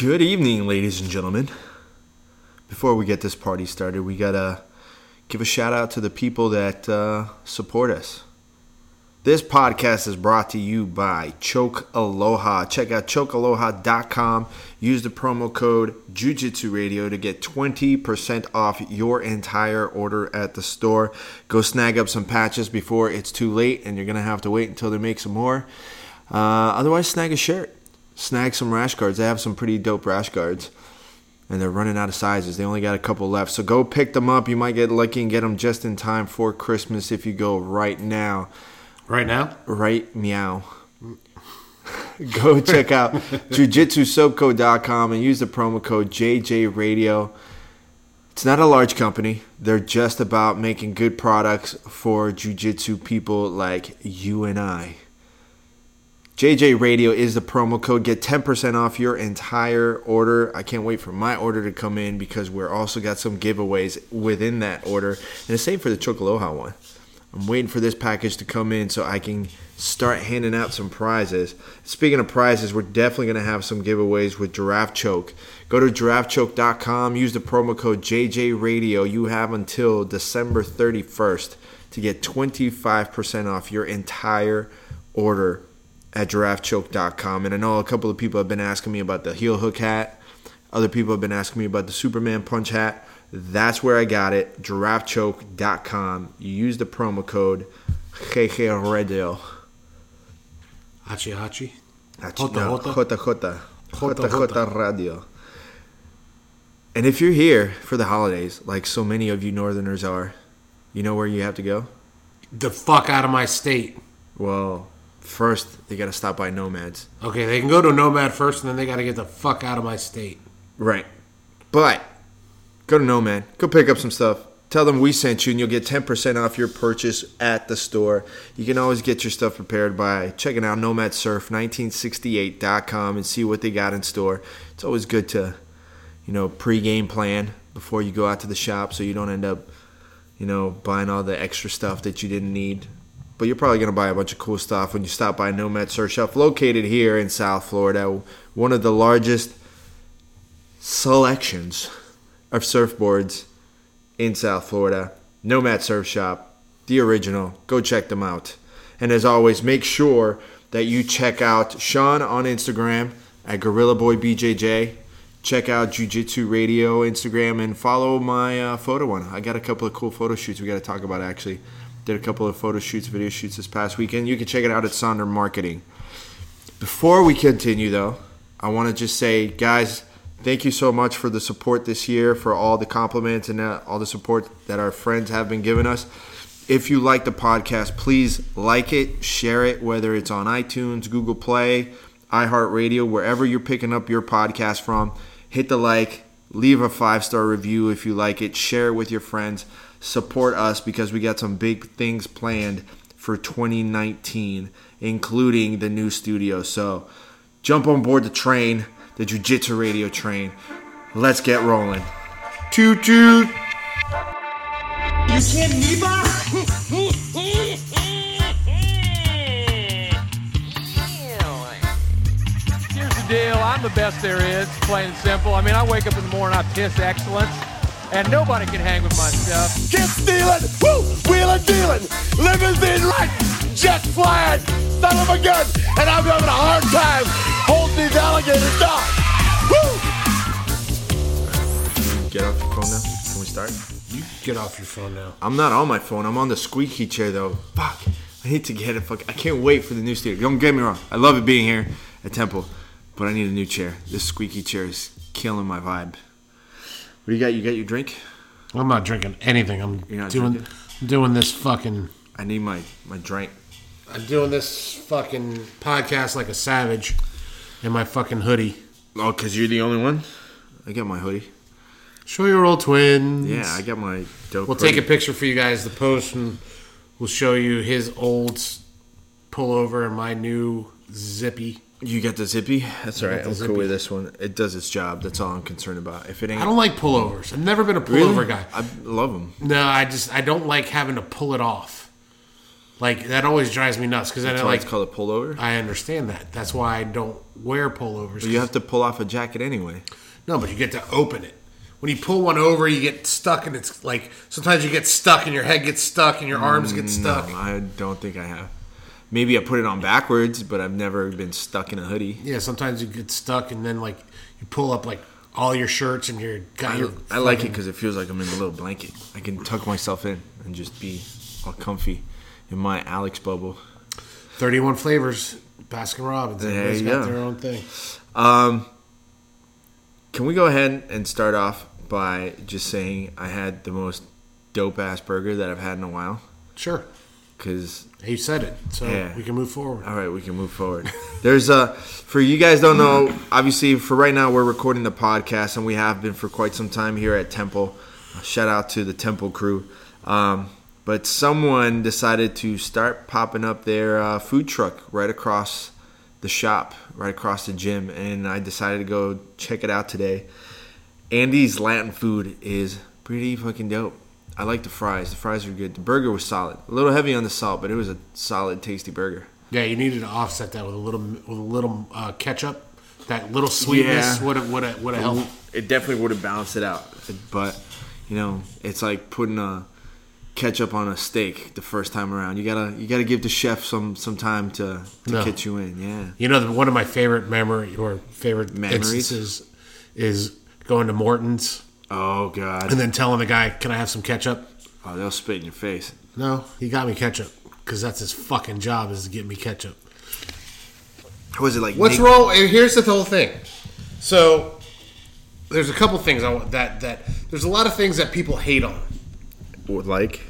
Good evening, ladies and gentlemen. Before we get this party started, we gotta give a shout out to the people that support us. This podcast is brought to you by Choke Aloha. Check out chokealoha.com. Use the promo code Jiu-Jitsu Radio to get 20% off your entire order at the store. Go snag up some patches before it's too late, and you're gonna have to wait until they make some more. Otherwise, snag a shirt. Snag some rash guards. They have some pretty dope rash guards. And they're running out of sizes. They only got a couple left. So go pick them up. You might get lucky and get them just in time for Christmas if you go right now. Right now? Right meow. Go check out jujitsusoapco.com and use the promo code JJRadio. It's not a large company. They're just about making good products for jiu-jitsu people like you and I. JJ Radio is the promo code. Get 10% off your entire order. I can't wait for my order to come in because we're also got some giveaways within that order. And the same for the Choke Aloha one. I'm waiting for this package to come in so I can start handing out some prizes. Speaking of prizes, we're definitely going to have some giveaways with Giraffe Choke. Go to giraffechoke.com. Use the promo code JJ Radio. You have until December 31st to get 25% off your entire order at giraffechoke.com. And I know a couple of people have been asking me about the heel hook hat. Other people have been asking me about the Superman punch hat. That's where I got it, giraffechoke.com. You use the promo code JJRadio. Hachi Hachi. Jota Radio. And if you're here for the holidays, like so many of you northerners are, you know where you have to go? The fuck out of my state. Well, first, they got to stop by Nomads. Okay, they can go to Nomad first, and then they got to get the fuck out of my state. Right. But go to Nomad. Go pick up some stuff. Tell them we sent you, and you'll get 10% off your purchase at the store. You can always get your stuff prepared by checking out NomadSurf1968.com and see what they got in store. It's always good to, you know, pre-game plan before you go out to the shop so you don't end up, you know, buying all the extra stuff that you didn't need. But you're probably going to buy a bunch of cool stuff when you stop by Nomad Surf Shop, located here in South Florida. One of the largest selections of surfboards in South Florida. Nomad Surf Shop, the original. Go check them out. And as always, make sure that you check out Sean on Instagram at GorillaBoyBJJ. Check out Jiu-Jitsu Radio Instagram and follow my photo one. I got a couple of cool photo shoots we got to talk about, actually. Did a couple of photo shoots, video shoots this past weekend. You can check it out at Sonder Marketing. Before we continue, though, I want to just say, guys, thank you so much for the support this year, for all the compliments and all the support that our friends have been giving us. If you like the podcast, please like it, share it, whether it's on iTunes, Google Play, iHeartRadio, wherever you're picking up your podcast from. Hit the like, leave a 5-star review if you like it, share it with your friends. Support us because we got some big things planned for 2019, including the new studio. So jump on board the train, the Jiu-Jitsu Radio train. Let's get rolling. Toot toot. You can't neba. Here's the deal. I'm the best there is, plain and simple. I mean, I wake up in the morning, I piss excellence. And nobody can hang with my stuff. Get stealing, woo, wheeling, dealing, limousine right, jet flying, son of a gun, and I'm having a hard time holding these alligators down. Woo! Get off your phone now. Can we start? You get off your phone now. I'm not on my phone. I'm on the squeaky chair, though. Fuck. I need to get it. Fuck. I can't wait for the new studio. Don't get me wrong. I love it being here at Temple, but I need a new chair. This squeaky chair is killing my vibe. What do you got? You got your drink? I'm not drinking anything. I'm doing this fucking... I need my drink. I'm doing this fucking podcast like a savage in my fucking hoodie. Oh, because you're the only one? I got my hoodie. Show your old twins. Yeah, I got my dope We'll hoodie. Take a picture for you guys to post, and we'll show you his old pullover and my new zippy. You got the zippy? That's all right. I'm cool with this one. It does its job. That's all I'm concerned about. If it ain't, I don't like pullovers. I've never been a pullover guy. I love them. No, I don't like having to pull it off. Like, that always drives me nuts. Because that's why it's called a pullover? I understand that. That's why I don't wear pullovers. But you have to pull off a jacket anyway. No, but you get to open it. When you pull one over, you get stuck, and it's like, sometimes you get stuck, and your head gets stuck, and your arms get stuck. No, I don't think I have. Maybe I put it on backwards, but I've never been stuck in a hoodie. Yeah, sometimes you get stuck, and then, like, you pull up, like, all your shirts and your... I like it because it feels like I'm in a little blanket. I can tuck myself in and just be all comfy. In my Alex bubble. 31 flavors. Baskin Robbins. Everybody's got their own thing. Can we go ahead and start off by just saying I had the most dope-ass burger that I've had in a while? Sure. Because... he said it, so we can move forward. All right, we can move forward. There's for you guys don't know, obviously, for right now, we're recording the podcast, and we have been for quite some time here at Temple. Shout out to the Temple crew. But someone decided to start popping up their food truck right across the shop, right across the gym. And I decided to go check it out today. Andy's Latin Food is pretty fucking dope. I like the fries. The fries are good. The burger was solid. A little heavy on the salt, but it was a solid, tasty burger. Yeah, you needed to offset that with a little ketchup. That little sweetness would have helped. It definitely would have balanced it out. But, you know, it's like putting a... ketchup on a steak the first time around. You gotta give the chef some time to get you in. Yeah, you know, one of my favorite memories is going to Morton's. Oh God! And then telling the guy, "Can I have some ketchup?" Oh, they'll spit in your face. No, he got me ketchup because that's his fucking job, is to get me ketchup. Was it like? What's wrong? And here's the whole thing. So there's a couple things I want that there's a lot of things that people hate on. Would like?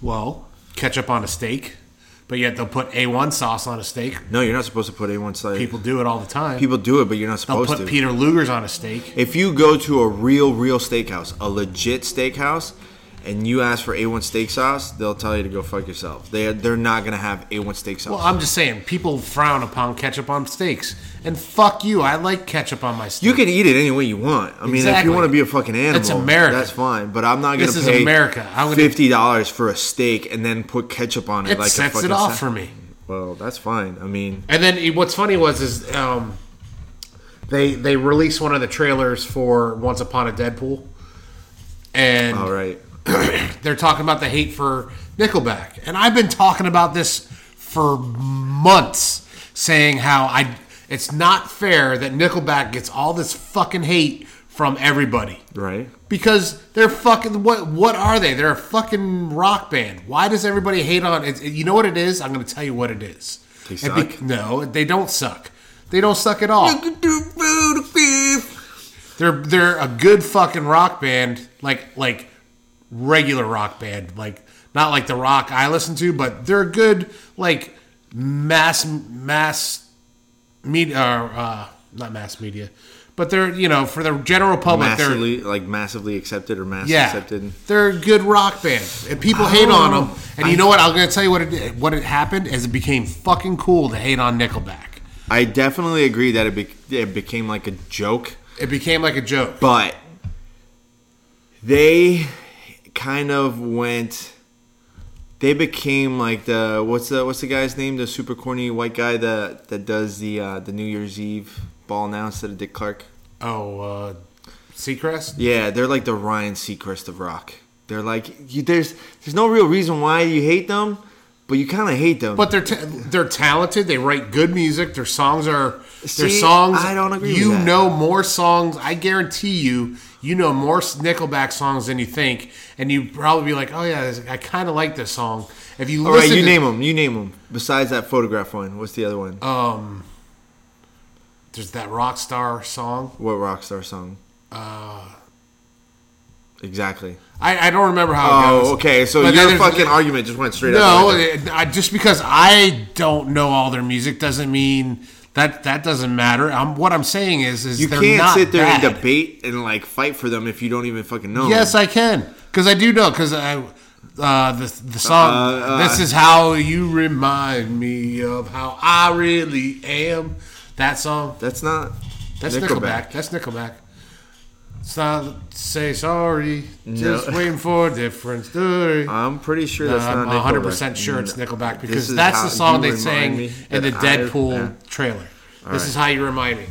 Well, ketchup on a steak, but yet they'll put A1 sauce on a steak. No, you're not supposed to put A1 sauce. People do it all the time. People do it, but you're not supposed to. They'll put Peter Luger's on a steak. If you go to a real steakhouse, a legit steakhouse, and you ask for A1 steak sauce, they'll tell you to go fuck yourself. They're not going to have A1 steak sauce. Well, I'm just saying, people frown upon ketchup on steaks. And fuck you, I like ketchup on my steak. You can eat it any way you want. I mean, exactly. If you want to be a fucking animal, that's America. That's fine. But I'm not going to pay $50 for a steak and then put ketchup on it. It like sets it off for me. Well, that's fine. I mean... And then what's funny was they released one of the trailers for Once Upon a Deadpool. And... all right. They're talking about the hate for Nickelback. And I've been talking about this for months, saying how it's not fair that Nickelback gets all this fucking hate from everybody. Right. Because they're fucking... What are they? They're a fucking rock band. Why does everybody hate on... it? You know what it is? I'm going to tell you what it is. They suck? No, they don't suck. They don't suck at all. They're a good fucking rock band. Like... regular rock band, like not like the rock I listen to, but they're good, like mass media, not mass media, but they're, you know, for the general public, they're like massively accepted or mass accepted. They're a good rock band, and people hate on them. And you know what? I'm gonna tell you what happened is it became fucking cool to hate on Nickelback. I definitely agree that it became like a joke. It became like a joke, but they. Kind of went. They became like the what's the guy's name? The super corny white guy that does the New Year's Eve ball now instead of Dick Clark. Oh, Seacrest. Yeah, they're like the Ryan Seacrest of rock. They're like there's no real reason why you hate them, but you kind of hate them. But they're talented. They write good music. Their songs are I don't agree. You with that. Know more songs. I guarantee you. You know more Nickelback songs than you think, and you probably be like, "Oh yeah, I kind of like this song." If you all right, you name them. You name them. Besides that Photograph one, what's the other one? There's that Rockstar song. What Rockstar song? Exactly. I don't remember how. It goes. Okay. So but your fucking argument just went straight up. No, just because I don't know all their music doesn't mean. That doesn't matter. What I'm saying is you can't sit there and debate and like fight for them if you don't even fucking know. Yes, I can, because I do know. Because the song "This Is How You Remind Me of How I Really Am." That song. That's not. That's Nickelback. Not say sorry. No. Just waiting for a different story. I'm pretty sure that's not Nickelback. I'm 100% sure it's Nickelback because that's the song they sang in the Deadpool trailer. This is how you remind me.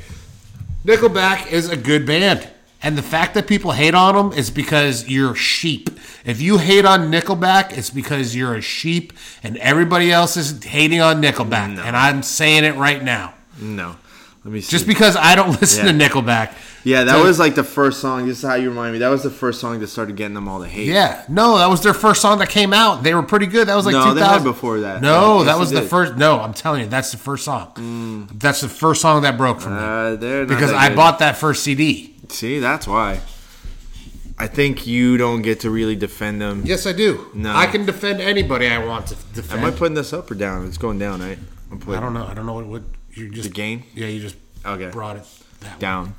Nickelback is a good band. And the fact that people hate on them is because you're sheep. If you hate on Nickelback, it's because you're a sheep and everybody else is hating on Nickelback. No. And I'm saying it right now. No. Let me see. Just because I don't listen to Nickelback. Yeah, that was like the first song. This is how you remind me. That was the first song that started getting them all the hate. Yeah. No, that was their first song that came out. They were pretty good. That was like 2000. No, they had before that. No, that was the first. No, I'm telling you, that's the first song. That's the first song that broke for me. Because I bought that first CD. See, that's why. I think you don't get to really defend them. Yes, I do. No. I can defend anybody I want to defend. Am I putting this up or down? It's going down, right? I don't know. I don't know what you just... The gain? Yeah, you just brought it. Down.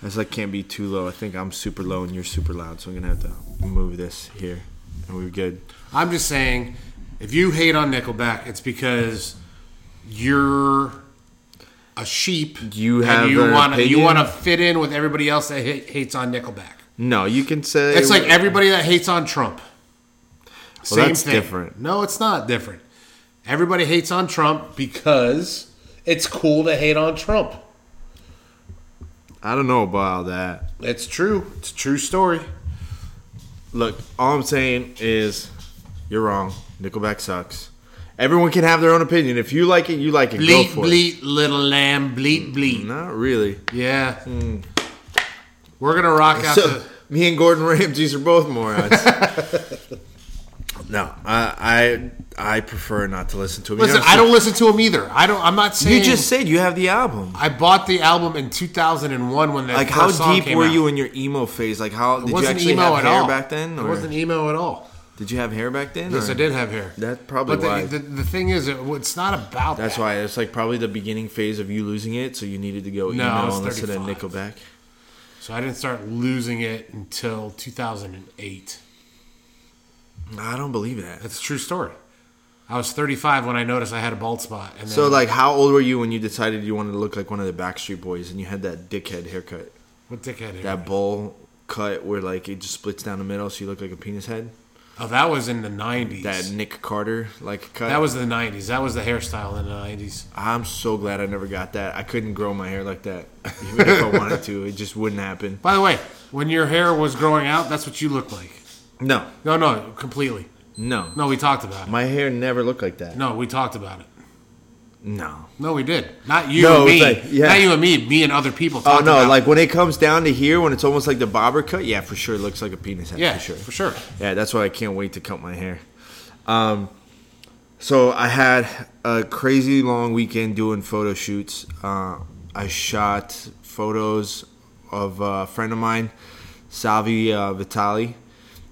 This like can't be too low. I think I'm super low and you're super loud, so I'm gonna have to move this here, and we're good. I'm just saying, if you hate on Nickelback, it's because you're a sheep. You want to fit in with everybody else that hates on Nickelback. No, you can say it's like everybody that hates on Trump. Same thing. Different. No, it's not different. Everybody hates on Trump because it's cool to hate on Trump. I don't know about that. It's true. It's a true story. Look, all I'm saying is you're wrong. Nickelback sucks. Everyone can have their own opinion. If you like it, you like it. Bleat, go for bleat, it. Bleat, little lamb. Bleat, bleat. Not really. Yeah. We're going to rock out. So, me and Gordon Ramsay are both morons. No, I prefer not to listen to him. Listen, I don't listen to him either. I'm not saying... You just said you have the album. I bought the album in 2001 when that first song came out. Like, how deep were you in your emo phase? Like, how... Did you actually have hair back then? It wasn't emo at all. Did you have hair back then? Yes, I did have hair. That's probably why. But the thing is, it's not about that. That's why. It's like probably the beginning phase of you losing it, so you needed to go emo and listen to Nickelback. So I didn't start losing it until 2008. I don't believe that. That's a true story. I was 35 when I noticed I had a bald spot. And then, so, like, how old were you when you decided you wanted to look like one of the Backstreet Boys and you had that dickhead haircut? What dickhead haircut? That bowl cut where, like, it just splits down the middle so you look like a penis head? Oh, that was in the 90s. That Nick Carter, like, cut? That was the 90s. That was the hairstyle in the 90s. I'm so glad I never got that. I couldn't grow my hair like that. Even if I wanted to. It just wouldn't happen. By the way, when your hair was growing out, that's what you looked like. No, completely. No, we talked about it. My hair never looked like that. No, we talked about it. No, we did. Not you and me. Like, Not you and me. Me and other people talked about it. Oh, no, like when it comes down to here, when it's almost like the bobber cut, yeah, for sure it looks like a penis head. Yeah, for sure. Yeah, that's why I can't wait to cut my hair. So I had a crazy long weekend doing photo shoots. I shot photos of a friend of mine, Salvi Vitali.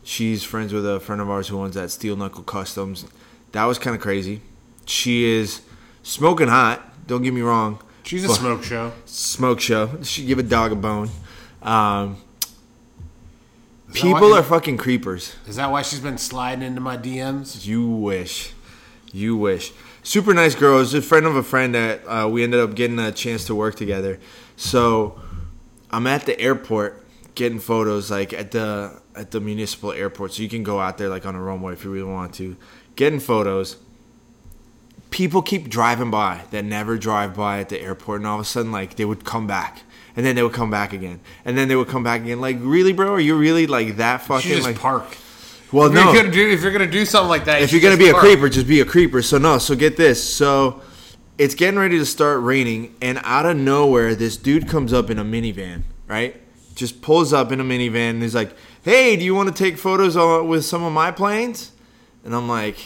She's friends with a friend of ours who owns that Steel Knuckle Customs. That was kind of crazy. She is smoking hot. Don't get me wrong. She's a smoke show. Smoke show. She give a dog a bone. People are fucking creepers. Is that why she's been sliding into my DMs? You wish. Super nice girl. It was a friend of a friend that we ended up getting a chance to work together. So I'm at the airport getting photos like at the municipal airport, so you can go out there like on a runway if you really want to, getting photos. People keep driving by that never drive by at the airport, and all of a sudden like they would come back, and then they would come back again, and then they would come back again. Like, really, bro? Are you really like that fucking... You should just park. Well, no. If you're gonna do something like that, if you're gonna be a creeper, just be a creeper. So no. So get this. So it's getting ready to start raining, and out of nowhere, this dude comes up in a minivan, right? Just pulls up in a minivan and he's like, "Hey, do you want to take photos with some of my planes?" And I'm like,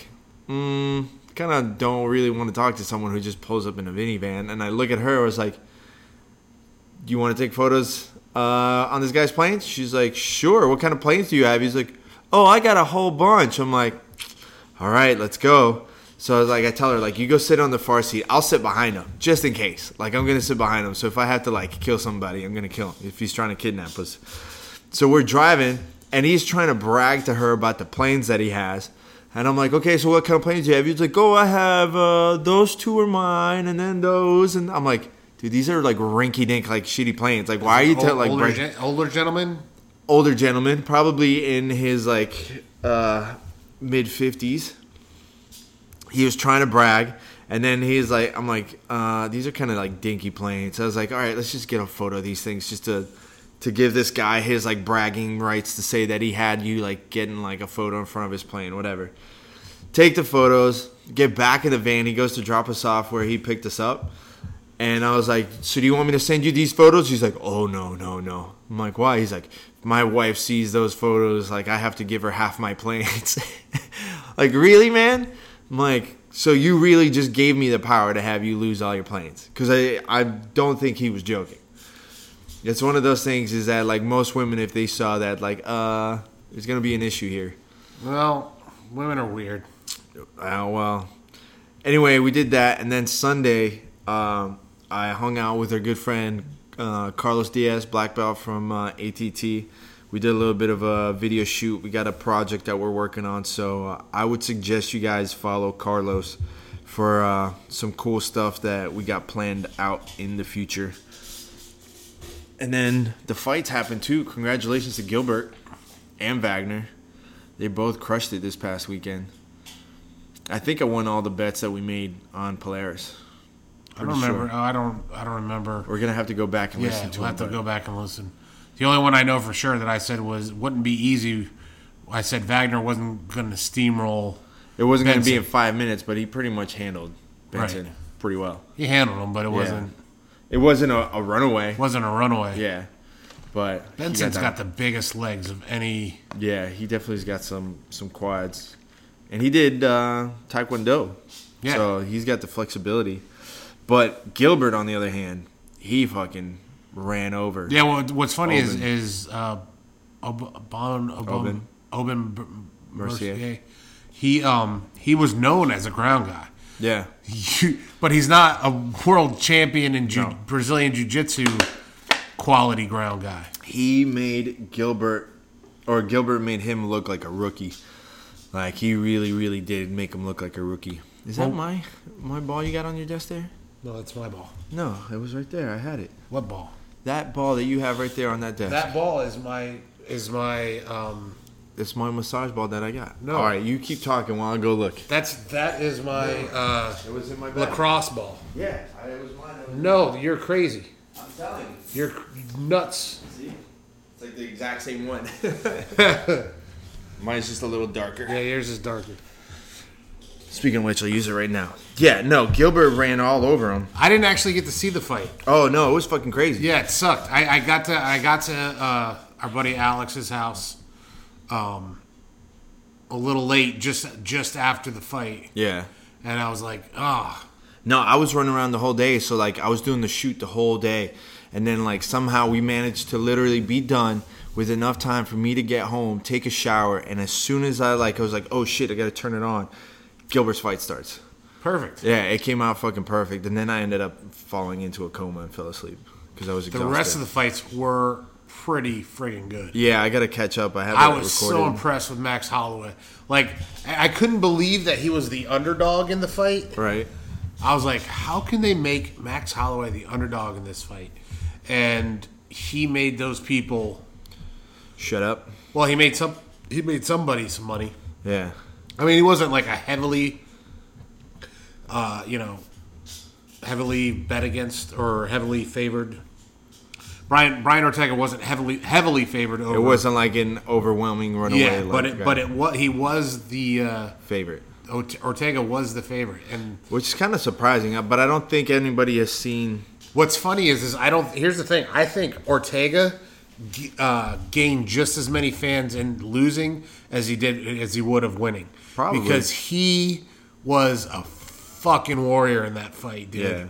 kind of don't really want to talk to someone who just pulls up in a minivan. And I look at her, I was like, "Do you want to take photos on this guy's planes?" She's like, "Sure, what kind of planes do you have?" He's like, "Oh, I got a whole bunch." I'm like, "All right, let's go." So I was like, I tell her, like, "You go sit on the far seat. I'll sit behind him, just in case. Like, I'm going to sit behind him. So if I have to, like, kill somebody, I'm going to kill him if he's trying to kidnap us." So we're driving, and he's trying to brag to her about the planes that he has. And I'm like, "Okay, so what kind of planes do you have?" He's like, "Oh, I have those two are mine, and then those." And I'm like, "Dude, these are, like, rinky-dink, like, shitty planes. Like, why are you telling, like... Older gentleman? older gentleman, probably in his like mid-50s. He was trying to brag. And then he's like, I'm like, these are kind of like dinky planes. So I was like, all right, let's just get a photo of these things just to give this guy his like bragging rights to say that he had you like getting like a photo in front of his plane, whatever. Take the photos, get back in the van. He goes to drop us off where he picked us up. And I was like, so do you want me to send you these photos? He's like, oh, no. I'm like, why? He's like, my wife sees those photos. Like, I have to give her half my planes. Like, really, man? I'm like, so you really just gave me the power to have you lose all your planes? Because I don't think he was joking. It's one of those things is that, like, most women, if they saw that, like, there's going to be an issue here. Well, women are weird. Oh, well. Anyway, we did that. And then Sunday, I hung out with our good friend, Carlos Diaz, black belt from ATT. We did a little bit of a video shoot. We got a project that we're working on. So I would suggest you guys follow Carlos for some cool stuff that we got planned out in the future. And then the fights happened too. Congratulations to Gilbert and Wagner. They both crushed it this past weekend. I think I won all the bets that we made on Polaris. I don't remember. I don't remember. We're gonna have to go back and listen to it. We'll have to go back and listen. The only one I know for sure that I said was wouldn't be easy. I said Wagner wasn't gonna steamroll. It wasn't gonna be in 5 minutes, but he pretty much handled Benson pretty well. He handled him, but it wasn't. It wasn't a runaway. It wasn't a runaway. Yeah, but Benson's got the biggest legs of any. Yeah, he definitely's got some quads, and he did Taekwondo. Yeah, so he's got the flexibility. But Gilbert, on the other hand, he fucking ran over. Yeah, well, what's funny is Aubin Mercier. He was known as a ground guy. Yeah. But he's not a world champion in Brazilian Jiu-Jitsu quality ground guy. He made Gilbert made him look like a rookie. Like, he really, really did make him look like a rookie. Is that my ball you got on your desk there? No, that's my ball. No, it was right there. I had it. What ball? That ball that you have right there on that desk. That ball is my. It's my massage ball that I got. No. All right, you keep talking while I go look. That is my. No. It was in my bag. Lacrosse ball. Yeah, it was mine. You're crazy. I'm telling you. You're nuts. See, it's like the exact same one. Mine's just a little darker. Yeah, yours is darker. Speaking of which, I'll use it right now. Yeah, no, Gilbert ran all over him. I didn't actually get to see the fight. Oh no, it was fucking crazy. Yeah, it sucked. I got to our buddy Alex's house a little late, just after the fight. Yeah, and I was like, oh. No, I was running around the whole day, so like I was doing the shoot the whole day, and then like somehow we managed to literally be done with enough time for me to get home, take a shower, and as soon as I was like, oh shit, I got to turn it on. Gilbert's fight starts. Perfect. Yeah, it came out fucking perfect. And then I ended up falling into a coma and fell asleep because I was exhausted. The rest of the fights were pretty friggin' good. Yeah, I got to catch up. I was so impressed with Max Holloway. Like, I couldn't believe that he was the underdog in the fight. Right. I was like, how can they make Max Holloway the underdog in this fight? And he made those people... shut up. Well, he made somebody some money. Yeah. I mean, he wasn't like a heavily bet against or heavily favored. Brian Ortega wasn't heavily favored over. It wasn't like an overwhelming runaway. Yeah, he was the favorite. Ortega was the favorite, and which is kind of surprising. But I don't think anybody has seen. What's funny is I don't. Here's the thing. I think Ortega gained just as many fans in losing as he would have winning. Probably. Because he was a fucking warrior in that fight, dude. Yeah.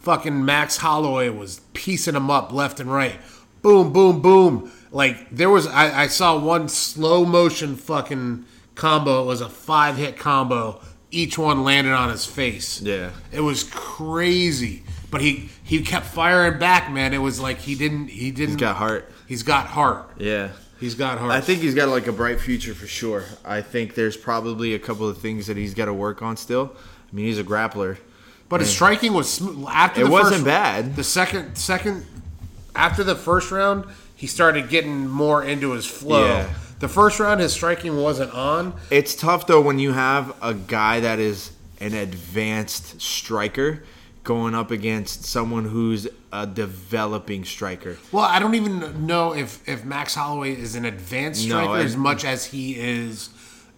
Fucking Max Holloway was piecing him up left and right. Boom, boom, boom. Like, there was... I saw one slow-motion fucking combo. It was a 5-hit combo. Each one landed on his face. Yeah. It was crazy. But he kept firing back, man. It was like he didn't... He's got heart. He's got heart. Yeah. He's got heart. I think he's got like a bright future for sure. I think there's probably a couple of things that he's got to work on still. I mean, he's a grappler. But his striking was smooth. It wasn't bad. The second after the first round, he started getting more into his flow. Yeah. The first round, his striking wasn't on. It's tough, though, when you have a guy that is an advanced striker going up against someone who's a developing striker. Well, I don't even know if Max Holloway is an advanced striker as much as he is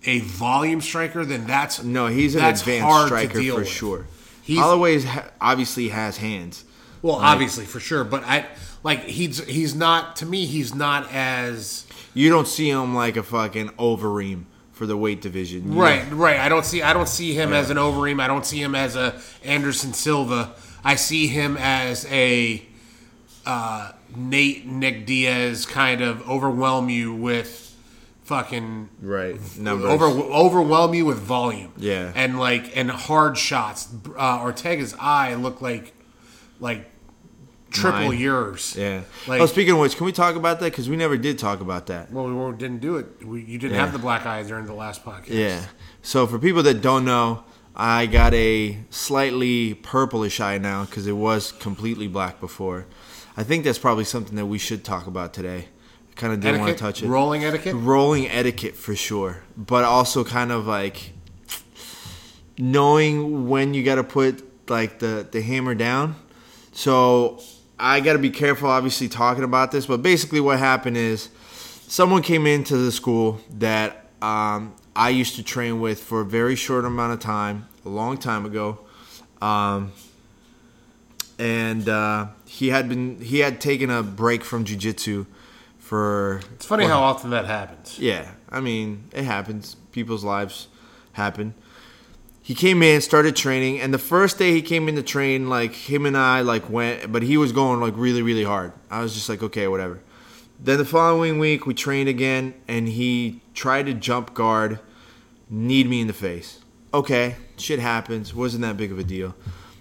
a volume striker. Then that's no, he's an advanced striker for sure. Holloway obviously has hands. Well, obviously for sure, but I like he's not, to me, he's not as, you don't see him like a fucking Overeem for the weight division. Right. I don't see him as an Overeem. I don't see him as a Anderson Silva. I see him as a Nick Diaz kind of overwhelm you with fucking numbers. Overwhelm you with volume. Yeah. And like and hard shots. Ortega's eye looked like triple yours. Yeah. Like, speaking of which, can we talk about that? Because we never did talk about that. Well, we didn't do it. You didn't have the black eye during the last podcast. Yeah. So for people that don't know, I got a slightly purplish eye now because it was completely black before. I think that's probably something that we should talk about today. I kind of didn't want to touch it. Rolling etiquette? Rolling etiquette for sure. But also kind of like knowing when you got to put like the hammer down. So I got to be careful, obviously, talking about this. But basically what happened is someone came into the school that I used to train with for a very short amount of time, a long time ago. He had taken a break from jiu-jitsu for... It's funny how often that happens. Yeah. I mean, it happens. People's lives happen. He came in, started training, and the first day he came in to train, like, him and I, like, went, but he was going, like, really, really hard. I was just like, okay, whatever. Then the following week, we trained again, and he tried to jump guard, kneed me in the face. Okay, shit happens. Wasn't that big of a deal.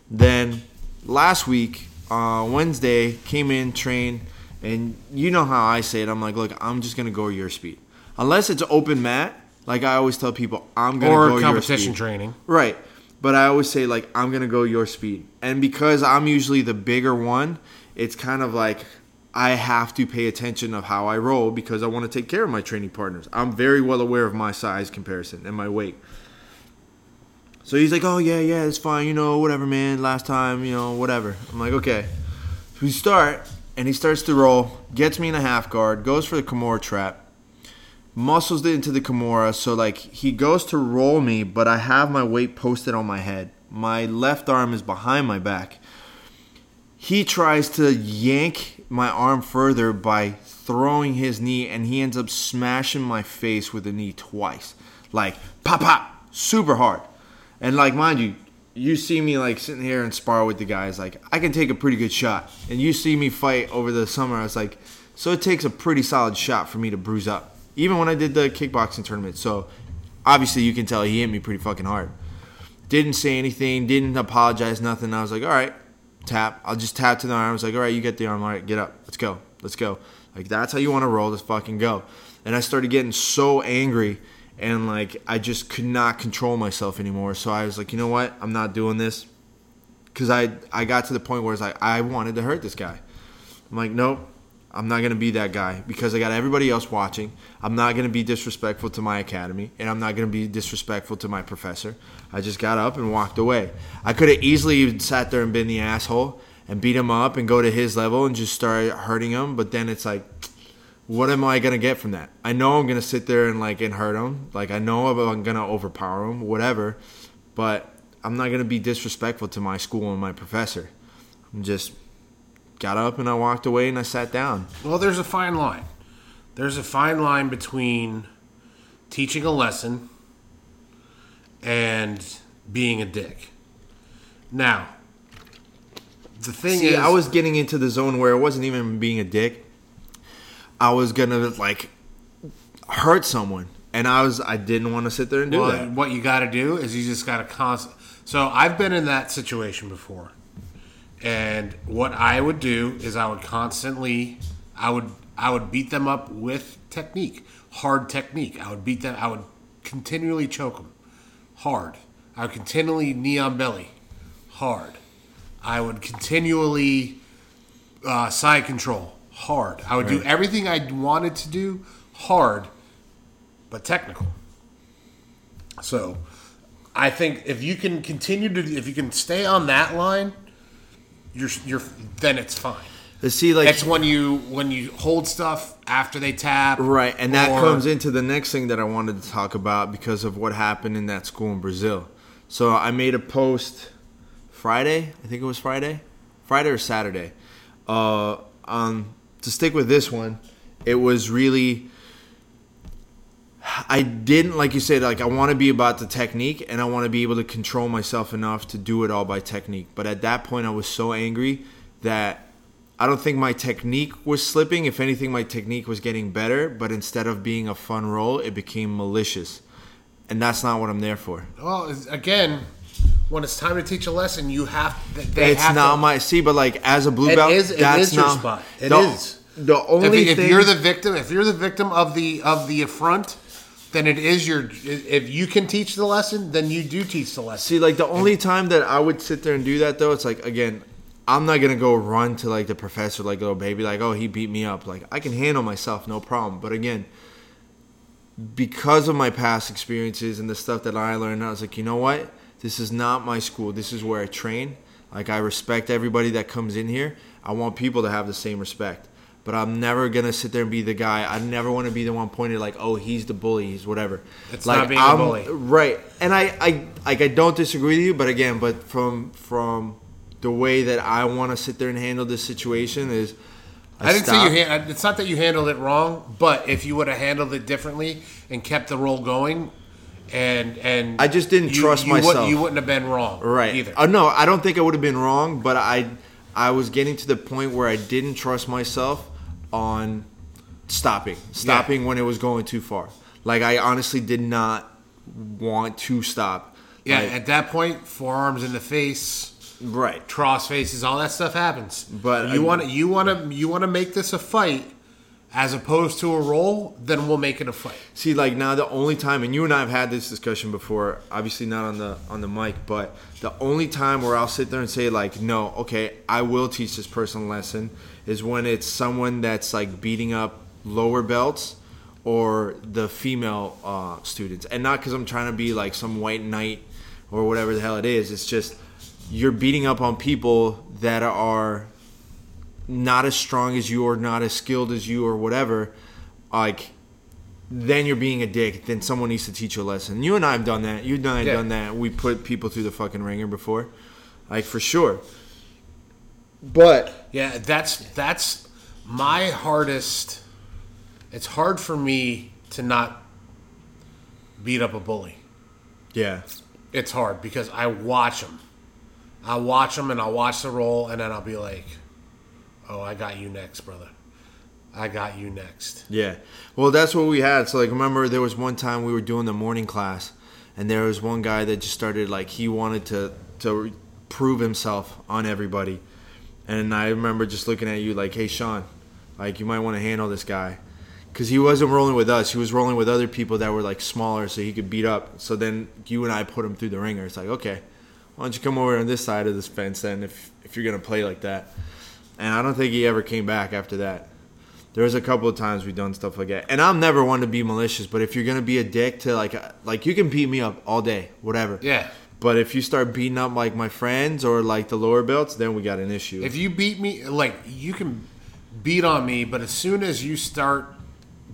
Then last week, Wednesday, came in, trained, and you know how I say it. I'm like, look, I'm just going to go your speed. Unless it's open mat, like I always tell people, I'm going to go your speed. Or competition training. Right. But I always say, like, I'm going to go your speed. And because I'm usually the bigger one, it's kind of like... I have to pay attention of how I roll because I want to take care of my training partners. I'm very well aware of my size comparison and my weight. So he's like, oh, yeah, it's fine. You know, whatever, man. Last time, you know, whatever. I'm like, okay. So we start, and he starts to roll, gets me in a half guard, goes for the Kimura trap, muscles it into the Kimura. So, like, he goes to roll me, but I have my weight posted on my head. My left arm is behind my back. He tries to yank my arm further by throwing his knee, and he ends up smashing my face with the knee twice, like pop, super hard. And like, mind you, you see me like sitting here and spar with the guys, like I can take a pretty good shot. And you see me fight over the summer. I was like, so it takes a pretty solid shot for me to bruise up, even when I did the kickboxing tournament. So obviously, you can tell he hit me pretty fucking hard. Didn't say anything, didn't apologize, nothing. I was like, all right. Tap. I'll just tap to the arm. I was like, all right, you get the arm. All right, get up. Let's go. Like, that's how you want to roll. Let's fucking go. And I started getting so angry, and, like, I just could not control myself anymore. So I was like, you know what? I'm not doing this. Because I got to the point where it's like, I wanted to hurt this guy. I'm like, nope, I'm not going to be that guy because I got everybody else watching. I'm not going to be disrespectful to my academy, and I'm not going to be disrespectful to my professor. I just got up and walked away. I could have easily sat there and been the asshole and beat him up and go to his level and just start hurting him. But then it's like, what am I going to get from that? I know I'm going to sit there and like and hurt him. Like I know I'm going to overpower him, whatever. But I'm not going to be disrespectful to my school and my professor. I'm just got up and I walked away and I sat down. Well, there's a fine line. There's a fine line between teaching a lesson and being a dick. Now, the thing is... I was getting into the zone where it wasn't even being a dick. I was going to, like, hurt someone. And I didn't want to sit there and do that. What you got to do is you just got to constant... So I've been in that situation before. And what I would do is I would constantly... I would beat them up with technique. Hard technique. I would continually choke them. Hard. I would continually knee on belly. Hard. I would continually Side control, hard. I would do everything I wanted to do, hard, but technical. So I think if you can continue to, if you can stay on that line, you're then it's fine. See, like, that's when you hold stuff after they tap. Right, and that comes into the next thing that I wanted to talk about because of what happened in that school in Brazil. So I made a post Friday, I think it was Friday or Saturday. To stick with this one, it was really, I didn't, like you said, like I want to be about the technique and I want to be able to control myself enough to do it all by technique. But at that point, I was so angry that I don't think my technique was slipping. If anything, my technique was getting better, but instead of being a fun roll, it became malicious. And that's not what I'm there for. Well, again, when it's time to teach a lesson, you have to. See, but like as a blue belt, that's your spot. It is. The only thing, if you're the victim of the affront, then it is your. If you can teach the lesson, then you do teach the lesson. See, like the only time that I would sit there and do that though, it's like, again, I'm not gonna go run to like the professor like little baby like, oh, he beat me up, like I can handle myself, no problem. But again, because of my past experiences and the stuff that I learned, I was like, you know what, this is not my school, this is where I train. Like, I respect everybody that comes in here. I want people to have the same respect, but I'm never gonna sit there and be the guy. I never want to be the one pointed like, oh, he's the bully, he's whatever. It's like, not being a bully, right? And I like, I don't disagree with you, but again, but from the way that I want to sit there and handle this situation is, it's not that you handled it wrong, but if you would have handled it differently and kept the roll going, and I just didn't trust myself. You wouldn't have been wrong, right? Either. No, I don't think I would have been wrong, but I was getting to the point where I didn't trust myself on stopping when it was going too far. Like, I honestly did not want to stop. Yeah, like, at that point, forearms in the face. Right, cross faces, all that stuff happens. But you want to make this a fight as opposed to a roll, then we'll make it a fight. See, like now the only time, and you and I have had this discussion before, obviously not on the mic, but the only time where I'll sit there and say like, no, okay, I will teach this person a lesson is when it's someone that's like beating up lower belts or the female students, and not because I'm trying to be like some white knight or whatever the hell it is. It's just, you're beating up on people that are not as strong as you or not as skilled as you or whatever. Like, then you're being a dick. Then someone needs to teach you a lesson. You and I have done that. You and I have done that. We put people through the fucking ringer before, like, for sure. But yeah, that's my hardest. It's hard for me to not beat up a bully. Yeah, it's hard because I watch them. I'll watch them and I'll watch the roll and then I'll be like, oh, I got you next, brother. I got you next. Yeah. Well, that's what we had. So, like, remember there was one time we were doing the morning class and there was one guy that just started, like, he wanted to prove himself on everybody. And I remember just looking at you like, hey, Sean, like, you might want to handle this guy. Because he wasn't rolling with us. He was rolling with other people that were, like, smaller so he could beat up. So then you and I put him through the ringer. It's like, okay, why don't you come over on this side of this fence then if you're going to play like that. And I don't think he ever came back after that. There was a couple of times we've done stuff like that. And I'm never one to be malicious, but if you're going to be a dick to, like you can beat me up all day, whatever. Yeah. But if you start beating up, like, my friends or, like, the lower belts, then we got an issue. If you beat me, like, you can beat on me, but as soon as you start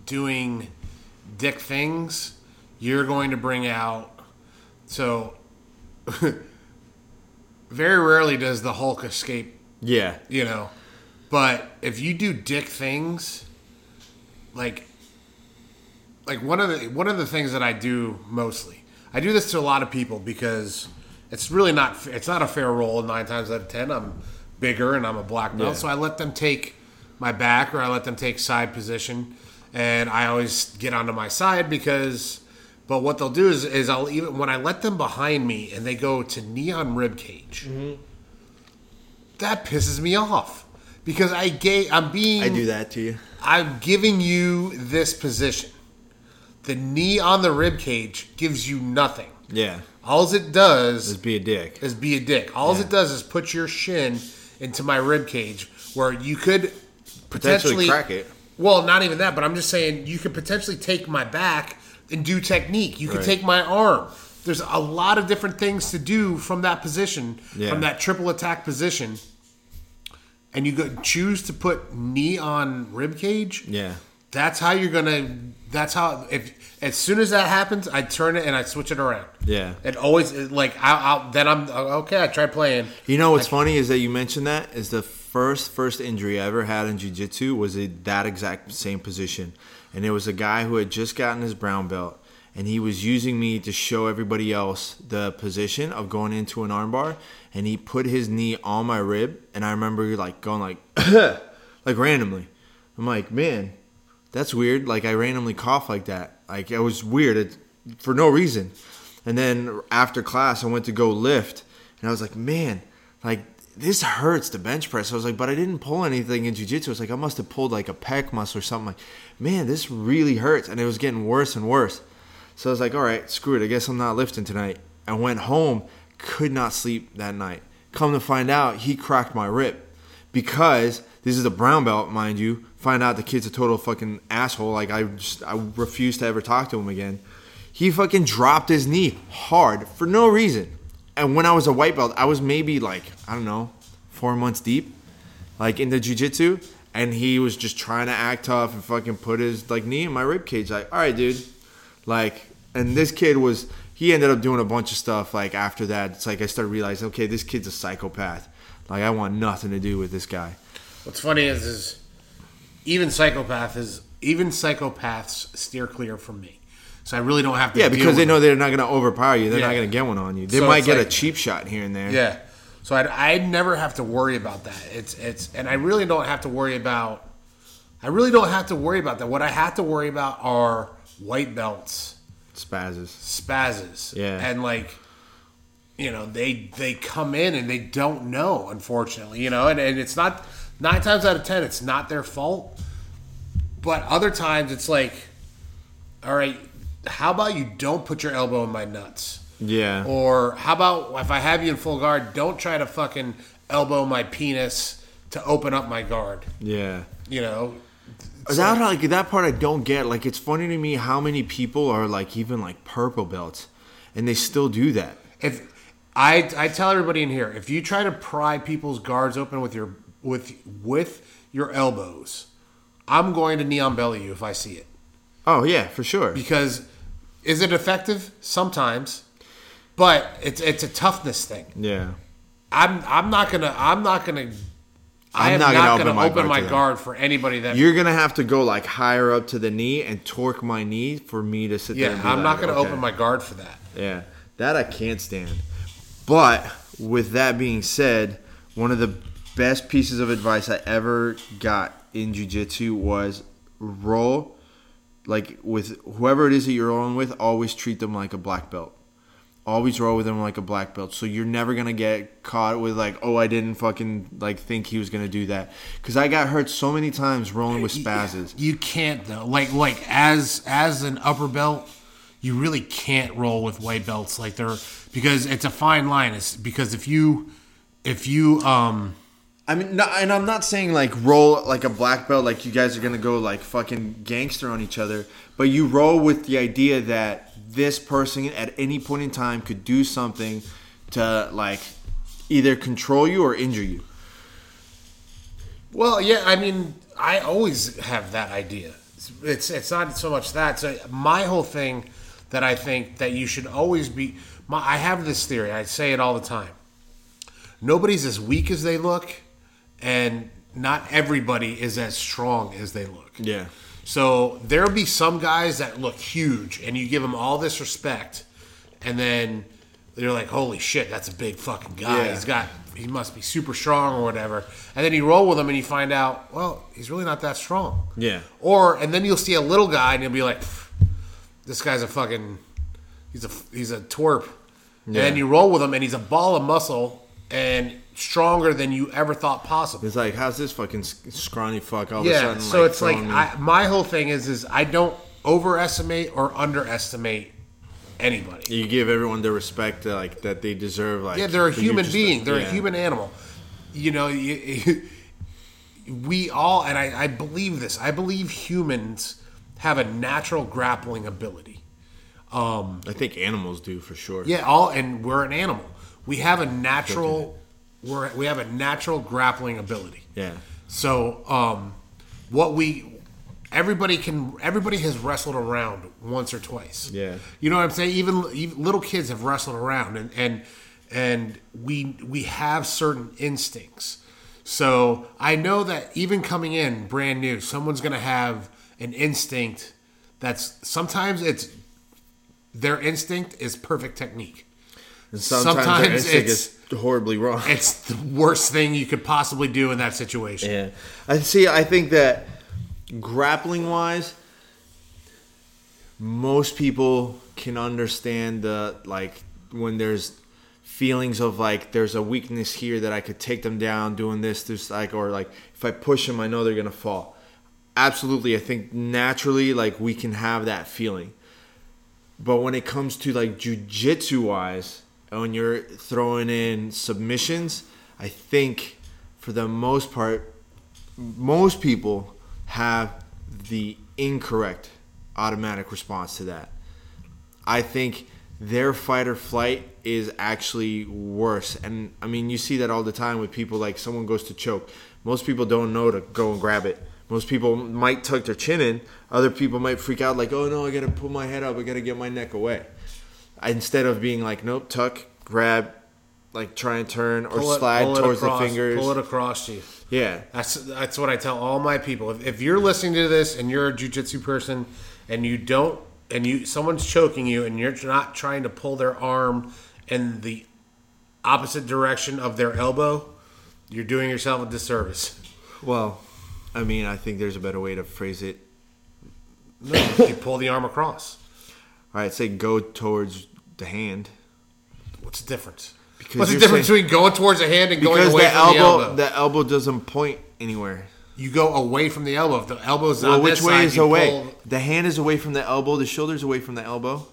doing dick things, you're going to bring out... So... Very rarely does the Hulk escape. Yeah. You know. But if you do dick things, like one of the things that I do mostly. I do this to a lot of people because it's really not, it's not a fair roll 9 times out of 10. I'm bigger and I'm a black belt, so I let them take my back or I let them take side position, and I always get onto my side because, but what they'll do is I'll, even when I let them behind me and they go to neon rib cage, that pisses me off because I do that to you. I'm giving you this position. The knee on the rib cage gives you nothing. Yeah. All it does is be a dick. All it does is put your shin into my rib cage, where you could potentially crack it. Well, not even that, but I'm just saying you could potentially take my back and do technique. You could take my arm. There's a lot of different things to do from that position, from that triple attack position. And you could choose to put knee on rib cage. Yeah. That's how you're going to – that's how – if as soon as that happens, I turn it and I switch it around. Yeah. It always – like then I'm – okay, I try playing. You know what's funny is that you mentioned that is the first injury I ever had in jiu-jitsu was in that exact same position. And it was a guy who had just gotten his brown belt. And he was using me to show everybody else the position of going into an arm bar. And he put his knee on my rib. And I remember like going like, like randomly. I'm like, man, that's weird. Like I randomly coughed like that. Like it was weird for no reason. And then after class, I went to go lift. And I was like, man, like this hurts the bench press. I was like, but I didn't pull anything in jiu-jitsu. It's like I must have pulled like a pec muscle or something. Like, man, this really hurts. And it was getting worse and worse. So I was like, all right, screw it. I guess I'm not lifting tonight. I went home, could not sleep that night. Come to find out, he cracked my rib because this is a brown belt, mind you. Find out the kid's a total fucking asshole. Like I refuse to ever talk to him again. He fucking dropped his knee hard for no reason. And when I was a white belt, I was maybe like, I don't know, 4 months deep, like into jiu-jitsu. And he was just trying to act tough and fucking put his like knee in my rib cage. Like, all right, dude. Like, and this kid was, he ended up doing a bunch of stuff, like, after that. It's like I started realizing, okay, this kid's a psychopath. Like, I want nothing to do with this guy. What's funny is even psychopaths steer clear from me. So I really don't have to deal because they know they're not going to overpower you. They're not going to get one on you. They might get like, a cheap shot here and there. Yeah. So I never have to worry about that. And I really don't have to worry about, What I have to worry about are white belts. Spazzes. Yeah. And like, you know, they come in and they don't know, unfortunately, you know, and it's not 9 times out of 10, it's not their fault. But other times it's like, all right, how about you don't put your elbow in my nuts? Yeah. Or how about if I have you in full guard, don't try to fucking elbow my penis to open up my guard. Yeah. You know? That part I don't get. Like, it's funny to me how many people are like even like purple belts, and they still do that. If I tell everybody in here, if you try to pry people's guards open with your with your elbows, I'm going to knee on belly you if I see it. Oh yeah, for sure. Because is it effective? Sometimes, but it's a toughness thing. Yeah, I'm not gonna open my guard for anybody that you're gonna have to go like higher up to the knee and torque my knee for me to sit there. Yeah, I'm not gonna open my guard for that. Yeah, that I can't stand. But with that being said, one of the best pieces of advice I ever got in jiu-jitsu was roll like with whoever it is that you're rolling with. Always treat them like a black belt. Always roll with him like a black belt. So you're never going to get caught with like, oh, I didn't fucking like think he was going to do that. Because I got hurt so many times rolling with spazzes. You can't though. Like as an upper belt, you really can't roll with white belts like they're because it's a fine line. It's because if you I mean, no, and I'm not saying like roll like a black belt like you guys are going to go like fucking gangster on each other. But you roll with the idea that this person at any point in time could do something to like either control you or injure you. Well, yeah, I mean, I always have that idea. It's not so much that. So my whole thing that I think that you should always be. I have this theory. I say it all the time. Nobody's as weak as they look, and not everybody is as strong as they look. Yeah. So there'll be some guys that look huge, and you give them all this respect, and then they're like, "Holy shit, that's a big fucking guy. Yeah. He must be super strong or whatever." And then you roll with him, and you find out, well, he's really not that strong. Yeah. And then you'll see a little guy, and you'll be like, "This guy's a fucking, he's a twerp." Yeah. And then you roll with him, and he's a ball of muscle and stronger than you ever thought possible. It's like, how's this fucking scrawny fuck all of a sudden? Yeah, so it's like my whole thing is I don't overestimate or underestimate anybody. You give everyone the respect like that they deserve. Like, yeah, they're a human being. They're a human animal. You know, we all, and I believe this, I believe humans have a natural grappling ability. I think animals do for sure. Yeah, and we're an animal. We have a natural, we have a natural grappling ability. Yeah. So everybody has wrestled around once or twice. Yeah. You know what I'm saying? Even little kids have wrestled around, and we have certain instincts. So I know that even coming in brand new, someone's going to have an instinct that's sometimes it's their instinct is perfect technique. And sometimes their instinct is horribly wrong. It's the worst thing you could possibly do in that situation. Yeah. I think that grappling wise, most people can understand the when there's feelings of there's a weakness here that I could take them down doing this or if I push them I know they're gonna fall. Absolutely, I think naturally we can have that feeling. But when it comes to jiu-jitsu wise, when you're throwing in submissions, I think for the most part, most people have the incorrect automatic response to that. I think their fight or flight is actually worse. And, I mean, you see that all the time with people. Someone goes to choke. Most people don't know to go and grab it. Most people might tuck their chin in. Other people might freak out oh, no, I got to put my head up. I got to get my neck away. Instead of being nope, tuck, grab, try and turn or slide towards the fingers. Pull it across you. Yeah. That's what I tell all my people. If you're listening to this and you're a jiu-jitsu person and you don't, and someone's choking you, and you're not trying to pull their arm in the opposite direction of their elbow, you're doing yourself a disservice. Well, I mean, I think there's a better way to phrase it. No, you pull the arm across. All right, say go towards the hand. What's the difference? What's the difference between going towards the hand and going away from the elbow? The elbow doesn't point anywhere. You go away from the elbow. If the elbow's on this side, which way is away? The hand is away from the elbow. The shoulder's away from the elbow.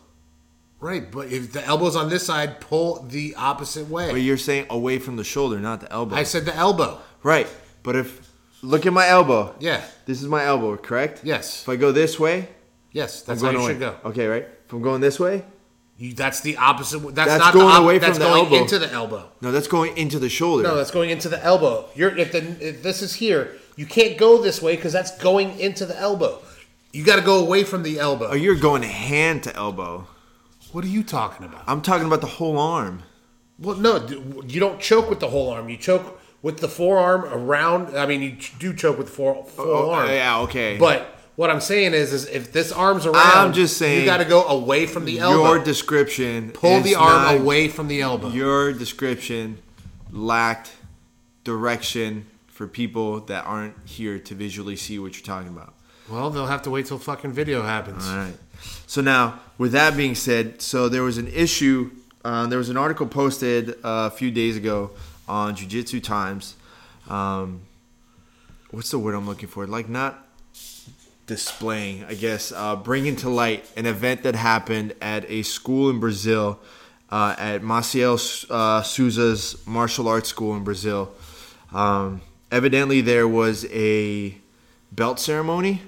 Right, but if the elbow's on this side, pull the opposite way. But you're saying away from the shoulder, not the elbow. I said the elbow. Right, but look at my elbow. Yeah. This is my elbow, correct? Yes. If I go this way? Yes, that's how you should go. Okay, right? If I'm going this way? That's the opposite. That's not going away from the elbow. That's going into the elbow. No, that's going into the shoulder. No, that's going into the elbow. If this is here, you can't go this way because that's going into the elbow. You got to go away from the elbow. Oh, you're going hand to elbow. What are you talking about? I'm talking about the whole arm. Well, no, you don't choke with the whole arm. You choke with the forearm around. I mean, you do choke with the full arm. Yeah, okay. But what I'm saying is if this arm's around, I'm just saying you got to go away from the elbow. Your description pull the arm away from the elbow. Your description lacked direction for people that aren't here to visually see what you're talking about. Well, they'll have to wait till fucking video happens. All right. So now, with that being said, there was an issue. There was an article posted a few days ago on Jiu-Jitsu Times. What's the word I'm looking for? Not displaying, I guess. Bringing to light an event that happened at a school in Brazil, at Maciel Souza's martial arts school in Brazil. Evidently, there was a belt ceremony.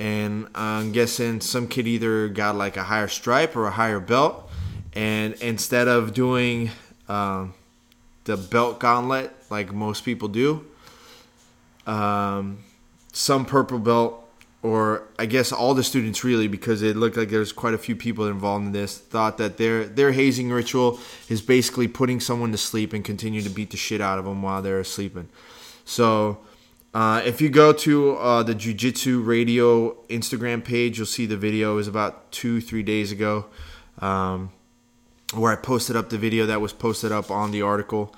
And I'm guessing some kid either got a higher stripe or a higher belt. And instead of doing the belt gauntlet like most people do, some purple belt, or I guess all the students really, because it looked like there's quite a few people involved in this, thought that their hazing ritual is basically putting someone to sleep and continue to beat the shit out of them while they're sleeping. So if you go to the Jiu-Jitsu Radio Instagram page, you'll see the video. It was about 2-3 days ago where I posted up the video that was posted up on the article.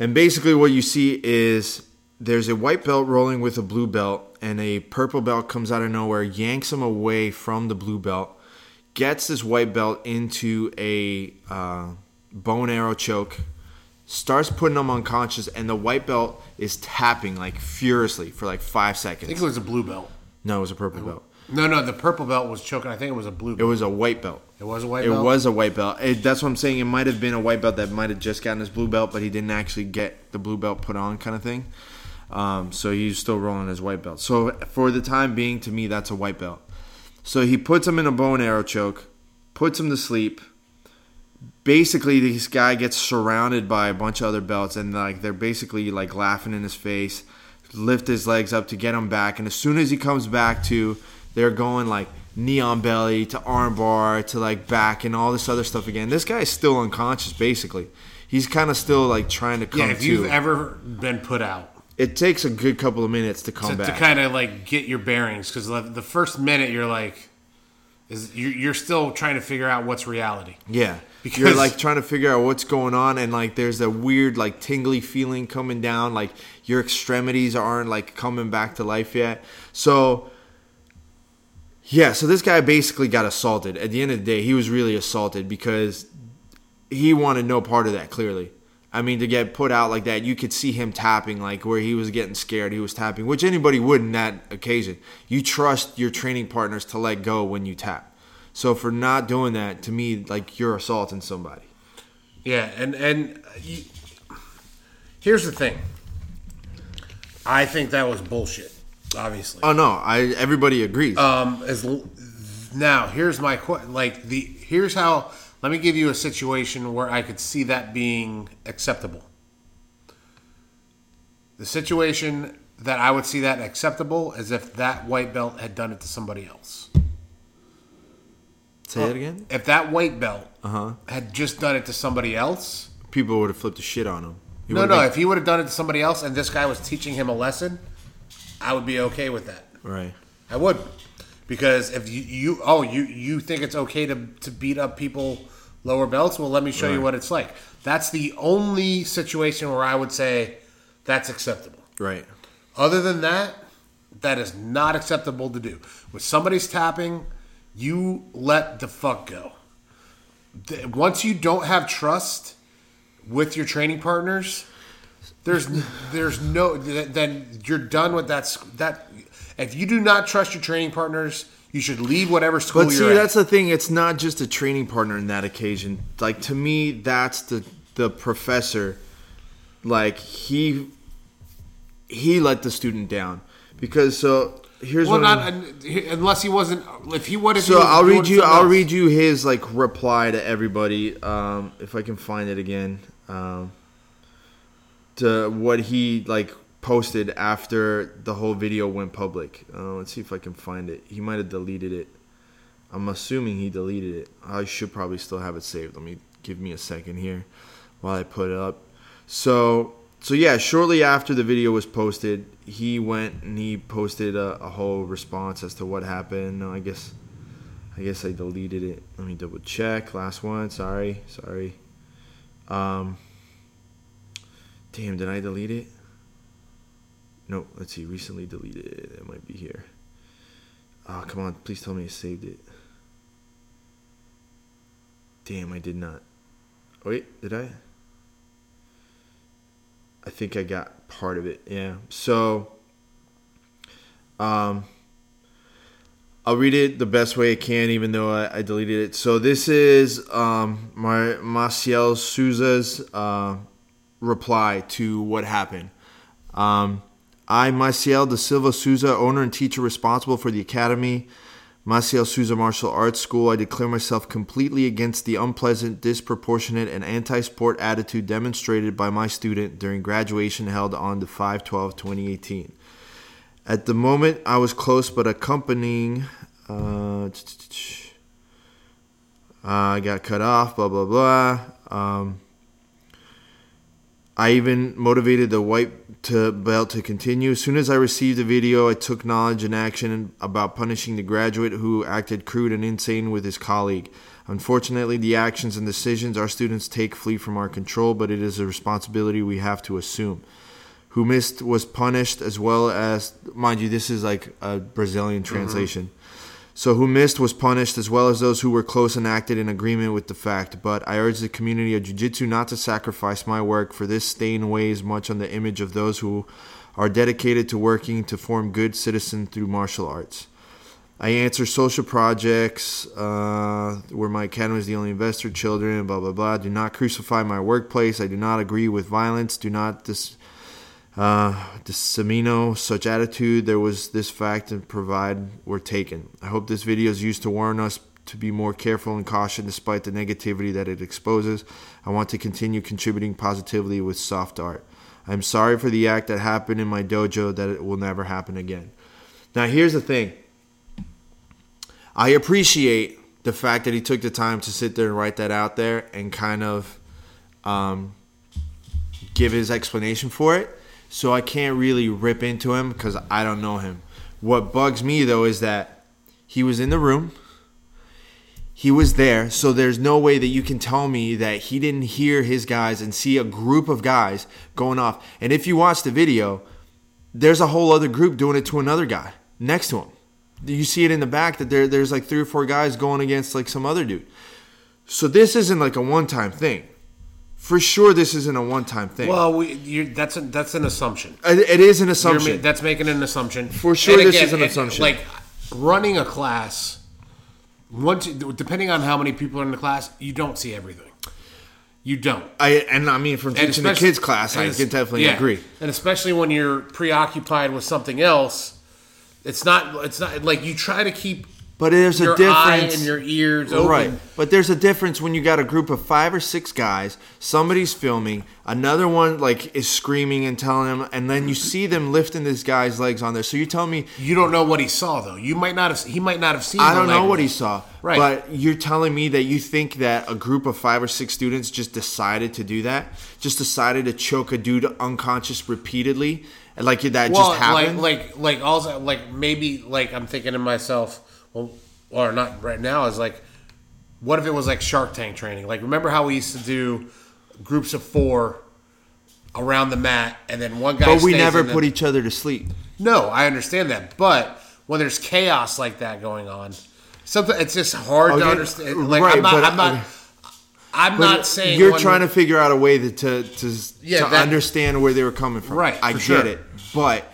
And basically what you see is there's a white belt rolling with a blue belt, and a purple belt comes out of nowhere, yanks him away from the blue belt, gets this white belt into a bone arrow choke, starts putting him unconscious, and the white belt is tapping furiously for 5 seconds. I think it was a blue belt. No, it was a purple belt. No, the purple belt was choking. I think it was a blue belt. It was a white belt. That's what I'm saying. It might have been a white belt that might have just gotten his blue belt, but he didn't actually get the blue belt put on, kind of thing. So he's still rolling his white belt. So for the time being, to me, that's a white belt. So he puts him in a bow and arrow choke, puts him to sleep. Basically, this guy gets surrounded by a bunch of other belts, and like they're basically like laughing in his face, lift his legs up to get him back. And as soon as he comes back to, they're going like knee on belly to arm bar to like back and all this other stuff again. This guy is still unconscious, basically. He's kind of still like trying to come to. Yeah, if you've ever been put out, it takes a good couple of minutes to come back. To kind of like get your bearings, because the first minute you're like, you're still trying to figure out what's reality. Yeah. Because you're like trying to figure out what's going on, and like there's a weird like tingly feeling coming down, like your extremities aren't like coming back to life yet. So yeah, so this guy basically got assaulted. At the end of the day, he was really assaulted because he wanted no part of that, clearly. I mean, to get put out like that, you could see him tapping, like where he was getting scared, he was tapping, which anybody would in that occasion. You trust your training partners to let go when you tap. So for not doing that, to me, like you're assaulting somebody. Yeah, and here's the thing. I think that was bullshit, obviously. Oh, no, everybody agrees. Now, here's my question. Here's how. Let me give you a situation where I could see that being acceptable. The situation that I would see that acceptable is if that white belt had done it to somebody else. Say that again? If that white belt had just done it to somebody else, people would have flipped the shit on him. If he would have done it to somebody else and this guy was teaching him a lesson, I would be okay with that. Right. I would. Because if you think it's okay to beat up people lower belts, well, let me show you what it's like. That's the only situation where I would say that's acceptable. Right. Other than that, that is not acceptable to do. When somebody's tapping, you let the fuck go. Once you don't have trust with your training partners, there's no, then you're done with that. If you do not trust your training partners, you should leave whatever school you're at. But see, that's the thing. It's not just a training partner in that occasion. Like, to me, that's the professor. Like, he let the student down. Because, so, here's what I'm... Unless he wasn't... If he would have... So, I'll read you his, like, reply to everybody. If I can find it again. To what he, like... posted after the whole video went public. Let's see if I can find it. He might have deleted it. I'm assuming he deleted it. I should probably still have it saved. Let me give me a second here while I put it up. So yeah, shortly after the video was posted, he went and he posted a whole response as to what happened. No, I guess I deleted it. Let me double check. Last one. Sorry. Damn, did I delete it? No, let's see. Recently deleted. It might be here. Oh, come on. Please tell me you saved it. Damn, I did not. Wait, did I? I think I got part of it. Yeah. So, I'll read it the best way I can, even though I deleted it. So this is my Maciel Souza's reply to what happened. I, Maciel da Silva Souza, owner and teacher responsible for the Academy, Maciel Souza Martial Arts School, I declare myself completely against the unpleasant, disproportionate, and anti-sport attitude demonstrated by my student during graduation held on the 5/12/2018. At the moment, I was close, but accompanying... I got cut off, blah, blah, blah. I even motivated the white belt to continue. As soon as I received the video, I took knowledge and action about punishing the graduate who acted crude and insane with his colleague. Unfortunately, the actions and decisions our students take flee from our control, but it is a responsibility we have to assume. Who missed was punished, as well as, mind you, this is like a Brazilian translation. So who missed was punished, as well as those who were close and acted in agreement with the fact. But I urge the community of Jiu-Jitsu not to sacrifice my work, for this stain weighs much on the image of those who are dedicated to working to form good citizens through martial arts. I answer social projects where my academy is the only investor, children, blah, blah, blah. Do not crucify my workplace. I do not agree with violence. Do not dissemino such attitude, there was this fact and provide were taken. I hope this video is used to warn us to be more careful and cautious despite the negativity that it exposes. I want to continue contributing positively with soft art. I'm sorry for the act that happened in my dojo, that it will never happen again. Now, here's the thing. I appreciate the fact that he took the time to sit there and write that out there and kind of give his explanation for it. So I can't really rip into him because I don't know him. What bugs me, though, is that he was in the room. He was there, so there's no way that you can tell me that he didn't hear his guys and see a group of guys going off. And if you watch the video, there's a whole other group doing it to another guy next to him. You see it in the back that there's like 3 or 4 guys going against like some other dude. So this isn't like a one-time thing. For sure, this isn't a one-time thing. Well, that's an assumption. It is an assumption. That's making an assumption. For sure, and again, this is an assumption. Like running a class... Depending on how many people are in the class, you don't see everything. You don't. From teaching the kids class, I can definitely agree. And especially when you're preoccupied with something else, it's not like you try to keep. But there's a difference. Your eye and your ears open. Right. But there's a difference when you got a group of 5 or 6 guys. Somebody's filming. Another one like is screaming and telling him, and then you see them lifting this guy's legs on there. So you tell me you don't know what he saw though. He might not have seen. I don't know what he saw. Right. But you're telling me that you think that a group of 5 or 6 students just decided to do that, just decided to choke a dude unconscious repeatedly, like that just happened. I'm thinking to myself. Well, or not right now, is like, what if it was like Shark Tank training? Like, remember how we used to do groups of 4 around the mat, and then one guy stays. But we never put each other to sleep. No, I understand that. But when there's chaos like that going on, sometimes it's just hard to understand. Like, right, I'm not saying... You're trying to figure out a way to understand where they were coming from. Right, I get it. But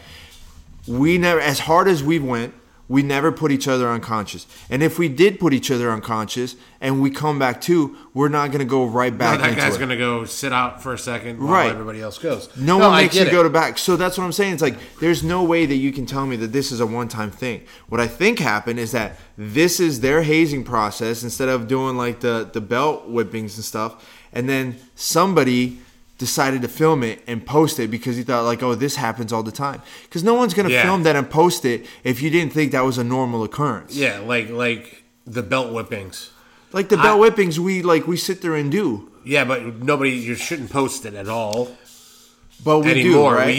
we never, as hard as we went... We never put each other unconscious. And if we did put each other unconscious and we come back to, we're not going to go right back into it. That guy's going to go sit out for a second while everybody else goes. No one makes you go to back. So that's what I'm saying. It's like there's no way that you can tell me that this is a one-time thing. What I think happened is that this is their hazing process instead of doing like the belt whippings and stuff. And then somebody... decided to film it and post it because he thought like, oh, this happens all the time. Because no one's going to film that and post it if you didn't think that was a normal occurrence. Yeah, like the belt whippings. Like the belt whippings we sit there and do. Yeah, but you shouldn't post it at all. But we anymore. Do, right? We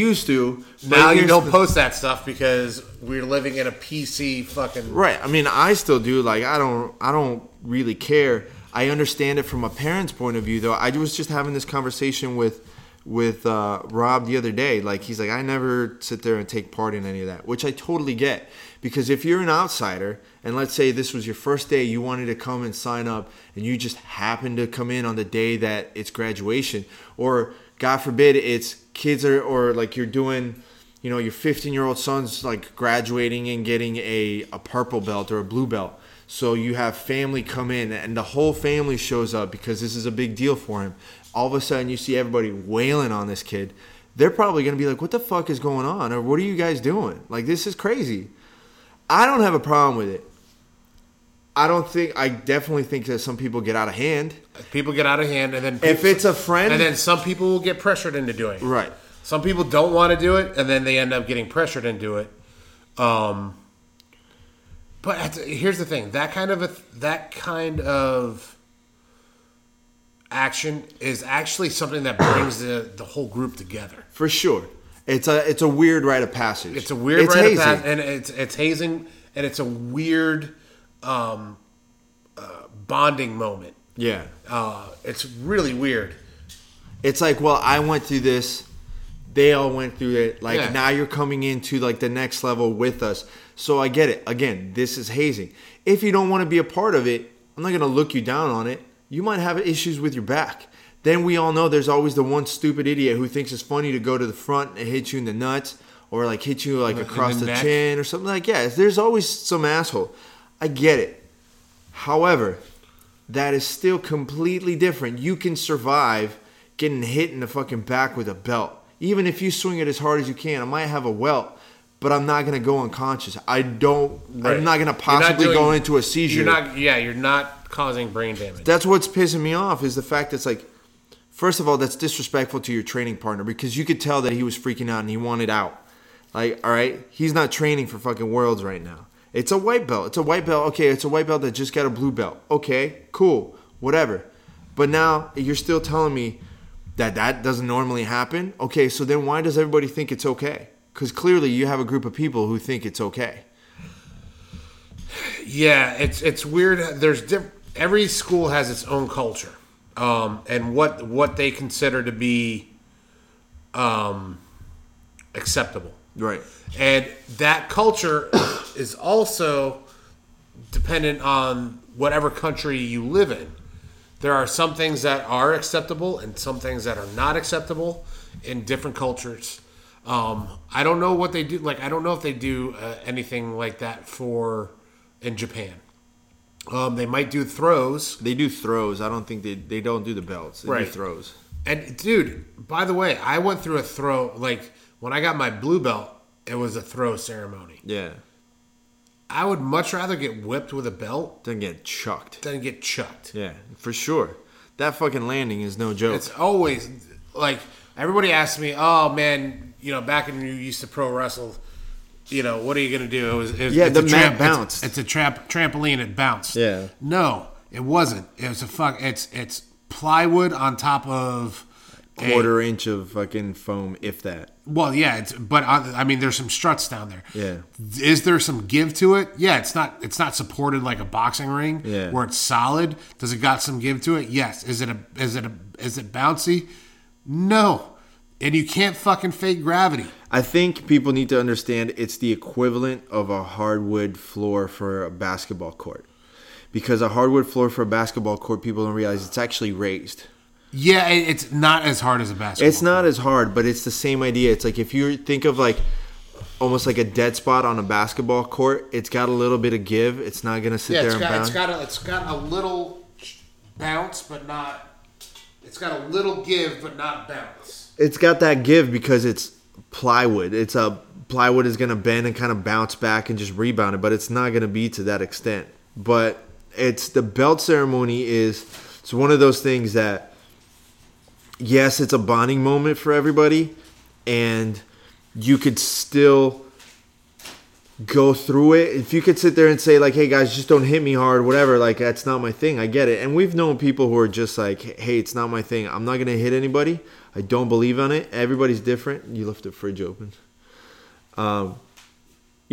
used to. Now you don't post that stuff because we're living in a PC fucking... Right. I mean, I still do. Like, I don't really care. I understand it from a parent's point of view, though. I was just having this conversation with Rob the other day. Like, he's like, I never sit there and take part in any of that, which I totally get. Because if you're an outsider, and let's say this was your first day, you wanted to come and sign up, and you just happened to come in on the day that it's graduation, or God forbid it's kids or like you're doing... You know, your 15-year-old son's like graduating and getting a purple belt or a blue belt. So you have family come in and the whole family shows up because this is a big deal for him. All of a sudden you see everybody wailing on this kid. They're probably going to be like, what the fuck is going on? Or what are you guys doing? Like, this is crazy. I don't have a problem with it. I definitely think that some people get out of hand. People get out of hand, and then people, if it's a friend, and then some people will get pressured into doing it. Right. Some people don't want to do it, and then they end up getting pressured into it. But here's the thing: that kind of action is actually something that brings the whole group together. For sure, it's a weird rite of passage. It's a weird rite hazing. Of passage, and it's hazing, and it's a weird bonding moment. Yeah, it's really weird. It's like, well, I went through this. They all went through it. Like, now you're coming into like the next level with us. So I get it. Again, this is hazing. If you don't want to be a part of it, I'm not going to look you down on it. You might have issues with your back. Then we all know there's always the one stupid idiot who thinks it's funny to go to the front and hit you in the nuts or like hit you like across the chin or something like that. There's always some asshole. I get it. However, that is still completely different. You can survive getting hit in the fucking back with a belt. Even if you swing it as hard as you can, I might have a welt, but I'm not going to go unconscious. I'm not going to possibly go into a seizure. You're not causing brain damage. That's what's pissing me off, is the fact that it's like, first of all, that's disrespectful to your training partner, because you could tell that he was freaking out and he wanted out. Like, all right, he's not training for fucking worlds right now. It's a white belt. Okay, it's a white belt that just got a blue belt. Okay, cool, whatever. But now you're still telling me that doesn't normally happen? Okay, so then why does everybody think it's okay? Because clearly you have a group of people who think it's okay. Yeah, it's weird. There's every school has its own culture, and what they consider to be acceptable. Right. And that culture is also dependent on whatever country you live in. There are some things that are acceptable and some things that are not acceptable in different cultures. I don't know what they do. Like, I don't know if they do anything like that in Japan. They might do throws. They do throws. I don't think they don't do the belts. They do throws. And dude, by the way, I went through a throw. Like, when I got my blue belt, it was a throw ceremony. Yeah. I would much rather get whipped with a belt than get chucked. Yeah, for sure. That fucking landing is no joke. It's always like, everybody asks me, "Oh man, you know, back when you used to pro wrestle, you know, what are you gonna do?" Bounced. It's a trampoline. It bounced. Yeah. No, it wasn't. It was a fuck. It's plywood on top of quarter inch of fucking foam, if that. Well, yeah, there's some struts down there. Yeah. Is there some give to it? Yeah, it's not supported like a boxing ring. Yeah. Where it's solid. Does it got some give to it? Yes. Is it bouncy? No. And you can't fucking fake gravity. I think people need to understand it's the equivalent of a hardwood floor for a basketball court. Because a hardwood floor for a basketball court, people don't realize it's actually raised. Yeah, it's not as hard as a basketball. It's not as hard, but it's the same idea. It's like if you think of like almost like a dead spot on a basketball court, it's got a little bit of give. It's not going to sit there and bounce. It's got a little bounce, but not... It's got a little give, but not bounce. It's got that give because it's plywood. Plywood is going to bend and kind of bounce back and just rebound it, but it's not going to be to that extent. But it's the belt ceremony it's one of those things that... Yes, it's a bonding moment for everybody, and you could still go through it. If you could sit there and say, like, hey, guys, just don't hit me hard, whatever. Like, that's not my thing. I get it. And we've known people who are just like, hey, it's not my thing. I'm not going to hit anybody. I don't believe on it. Everybody's different. You left the fridge open. You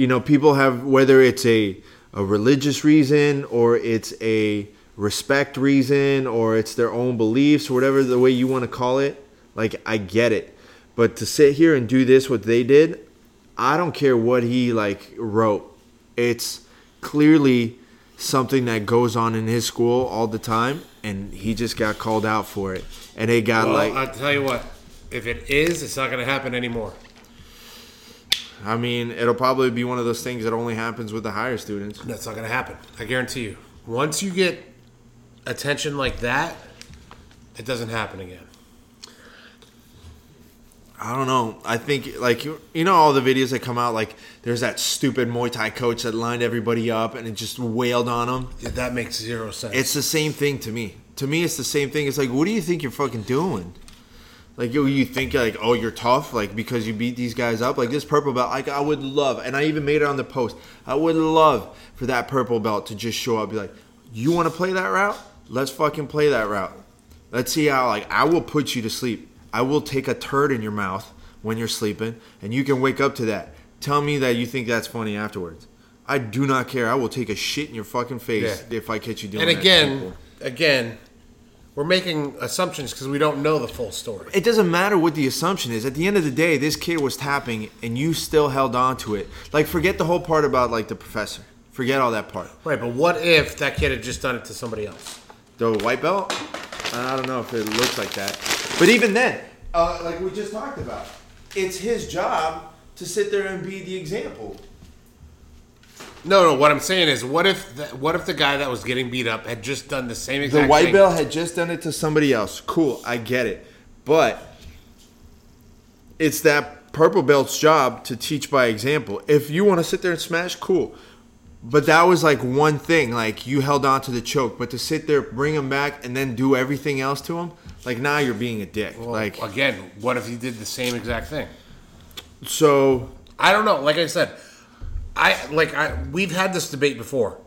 know, people have, whether it's a religious reason or it's a respect reason or it's their own beliefs or whatever the way you want to call it, like, I get it. But to sit here and do this, what they did, I don't care what he like wrote. It's clearly something that goes on in his school all the time, and he just got called out for it. And they got I'll tell you what, if it is, it's not going to happen anymore. I mean, it'll probably be one of those things that only happens with the higher students. That's not going to happen. I guarantee you. Once you get attention like that, it doesn't happen again. I don't know. I think, like, you know, all the videos that come out, like, there's that stupid Muay Thai coach that lined everybody up and it just wailed on them. Yeah, that makes zero sense. It's the same thing to me. It's the same thing. It's like, what do you think you're fucking doing? Like, you think, like, oh, you're tough, like, because you beat these guys up? Like, this purple belt, like, I would love, and I even made it on the post, I would love for that purple belt to just show up and be like, you want to play that route? Let's fucking play that route. Let's see how, like, I will put you to sleep. I will take a turd in your mouth when you're sleeping, and you can wake up to that. Tell me that you think that's funny afterwards. I do not care. I will take a shit in your fucking face if I catch you doing that. And again, we're making assumptions because we don't know the full story. It doesn't matter what the assumption is. At the end of the day, this kid was tapping, and you still held on to it. Like, forget the whole part about, like, the professor. Forget all that part. Right, but what if that kid had just done it to somebody else? The white belt? I don't know if it looks like that. But even then, like we just talked about, it's his job to sit there and be the example. No. What I'm saying is, what if the guy that was getting beat up had just done the same exact thing? The white belt had just done it to somebody else. Cool, I get it. But it's that purple belt's job to teach by example. If you want to sit there and smash, cool. But that was like one thing. Like, you held on to the choke, but to sit there, bring him back, and then do everything else to him, like, now you're being a dick. Well, like, again, what if he did the same exact thing? So I don't know. Like I said, we've had this debate before.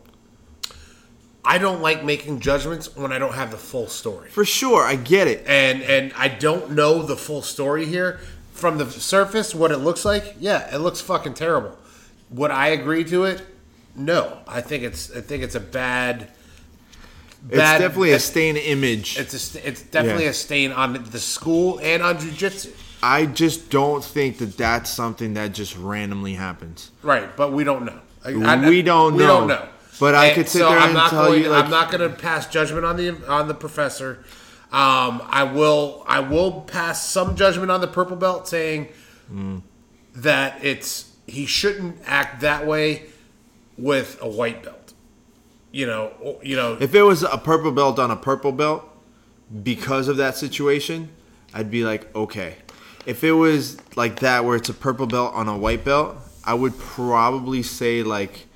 I don't like making judgments when I don't have the full story. For sure, I get it. And I don't know the full story here. From the surface, what it looks like, yeah, it looks fucking terrible. Would I agree to it? No, I think it's a bad. It's definitely a stain image. It's definitely a stain on the school and on jiu-jitsu. I just don't think that that's something that just randomly happens. Right, but we don't know. We don't know. But I could sit there and tell you, like, I'm not going to pass judgment on the professor. I will pass some judgment on the purple belt, saying that he shouldn't act that way with a white belt. You know. If it was a purple belt on a purple belt, because of that situation, I'd be like, okay. If it was like that, where it's a purple belt on a white belt, I would probably say, like,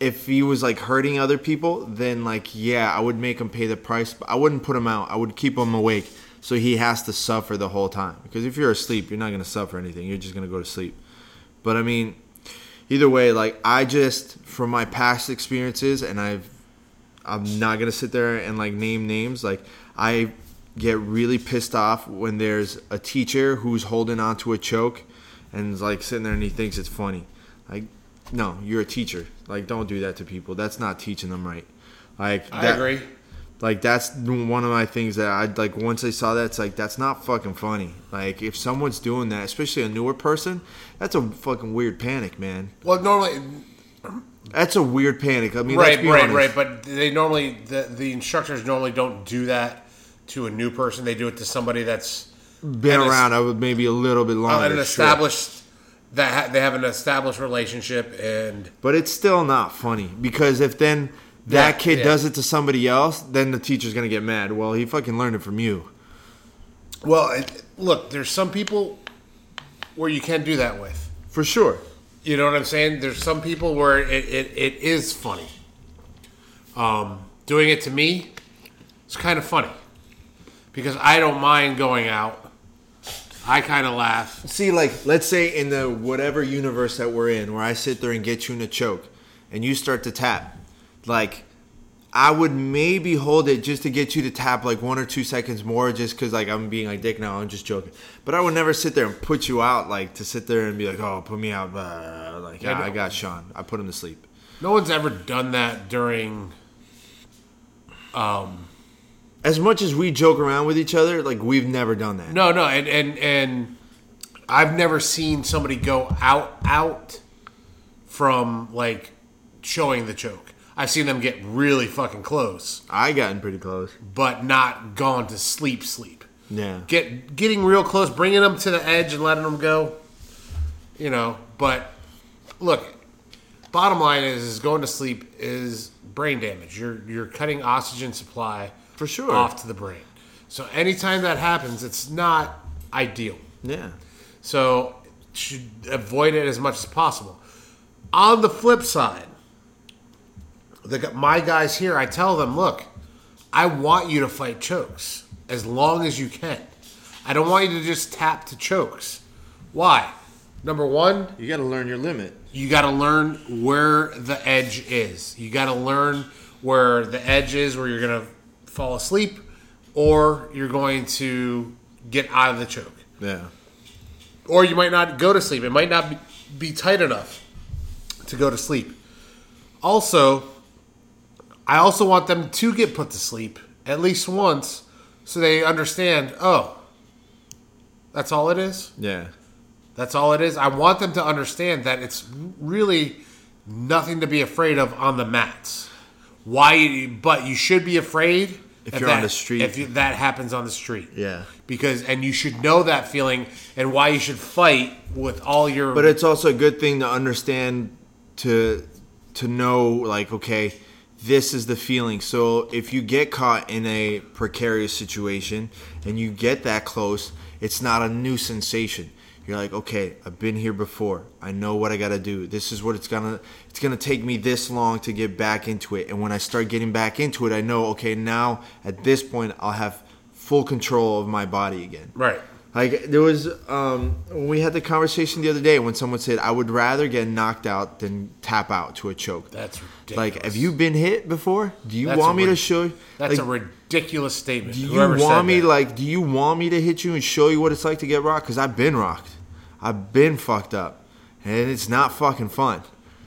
if he was, like, hurting other people, then, like, yeah, I would make him pay the price. But I wouldn't put him out. I would keep him awake so he has to suffer the whole time. Because if you're asleep, you're not going to suffer anything. You're just going to go to sleep. But, I mean, either way, like, I just, from my past experiences, and I'm not going to sit there and, like, name names. Like, I get really pissed off when there's a teacher who's holding onto a choke and is, like, sitting there and he thinks it's funny. Like, no, you're a teacher. Like, don't do that to people. That's not teaching them right. Like, I agree. Like, that's one of my things that I like. Once I saw that, it's like, that's not fucking funny. Like, if someone's doing that, especially a newer person, that's a fucking weird panic, man. Well, normally, that's a weird panic. I mean, right. But they normally, the instructors normally don't do that to a new person. They do it to somebody that's been around. I would maybe a little bit longer. An established. Sure. That they have an established relationship, but it's still not funny, because if then that kid does it to somebody else, then the teacher's gonna get mad. Well, he fucking learned it from you. Well, look, there's some people where you can't do that with. For sure, you know what I'm saying. There's some people where it is funny. Doing it to me, it's kind of funny because I don't mind going out. I kind of laugh. See, like, let's say in the whatever universe that we're in, where I sit there and get you in a choke, and you start to tap, like, I would maybe hold it just to get you to tap, like, 1 or 2 seconds more, just because, like, I'm being, like, dick now, I'm just joking. But I would never sit there and put you out, like, to sit there and be like, oh, put me out, like, yeah, I got Sean. I put him to sleep. No one's ever done that during, as much as we joke around with each other, like, we've never done that. No, and I've never seen somebody go out from, like, showing the choke. I've seen them get really fucking close. I gotten pretty close. But not gone to sleep. Yeah. Getting real close, bringing them to the edge and letting them go, you know. But, look, bottom line is going to sleep is brain damage. You're cutting oxygen supply. For sure. Off to the brain. So anytime that happens, it's not ideal. Yeah. So should avoid it as much as possible. On the flip side, my guys here, I tell them, look, I want you to fight chokes as long as you can. I don't want you to just tap to chokes. Why? Number one, you got to learn your limit. You got to learn where the edge is. You got to learn where the edge is, where you're going to fall asleep, or you're going to get out of the choke. Yeah. Or you might not go to sleep. It might not be tight enough to go to sleep. Also, I also want them to get put to sleep at least once so they understand, oh, that's all it is? Yeah. That's all it is? I want them to understand that it's really nothing to be afraid of on the mats. But you should be afraid if you're on the street. If that happens on the street, yeah, because you should know that feeling and why you should fight with all your. But it's also a good thing to understand, to know, like, okay, this is the feeling. So if you get caught in a precarious situation and you get that close, it's not a new sensation. You're like, okay, I've been here before. I know what I got to do. This is what it's gonna take me this long to get back into it. And when I start getting back into it, I know, okay, now at this point I'll have full control of my body again. Right. Like there was, we had the conversation the other day when someone said, I would rather get knocked out than tap out to a choke. That's ridiculous. Like, have you been hit before? Do you want me to show you? That's a ridiculous statement. Do you want me to hit you and show you what it's like to get rocked? Because I've been rocked. I've been fucked up. And it's not fucking fun.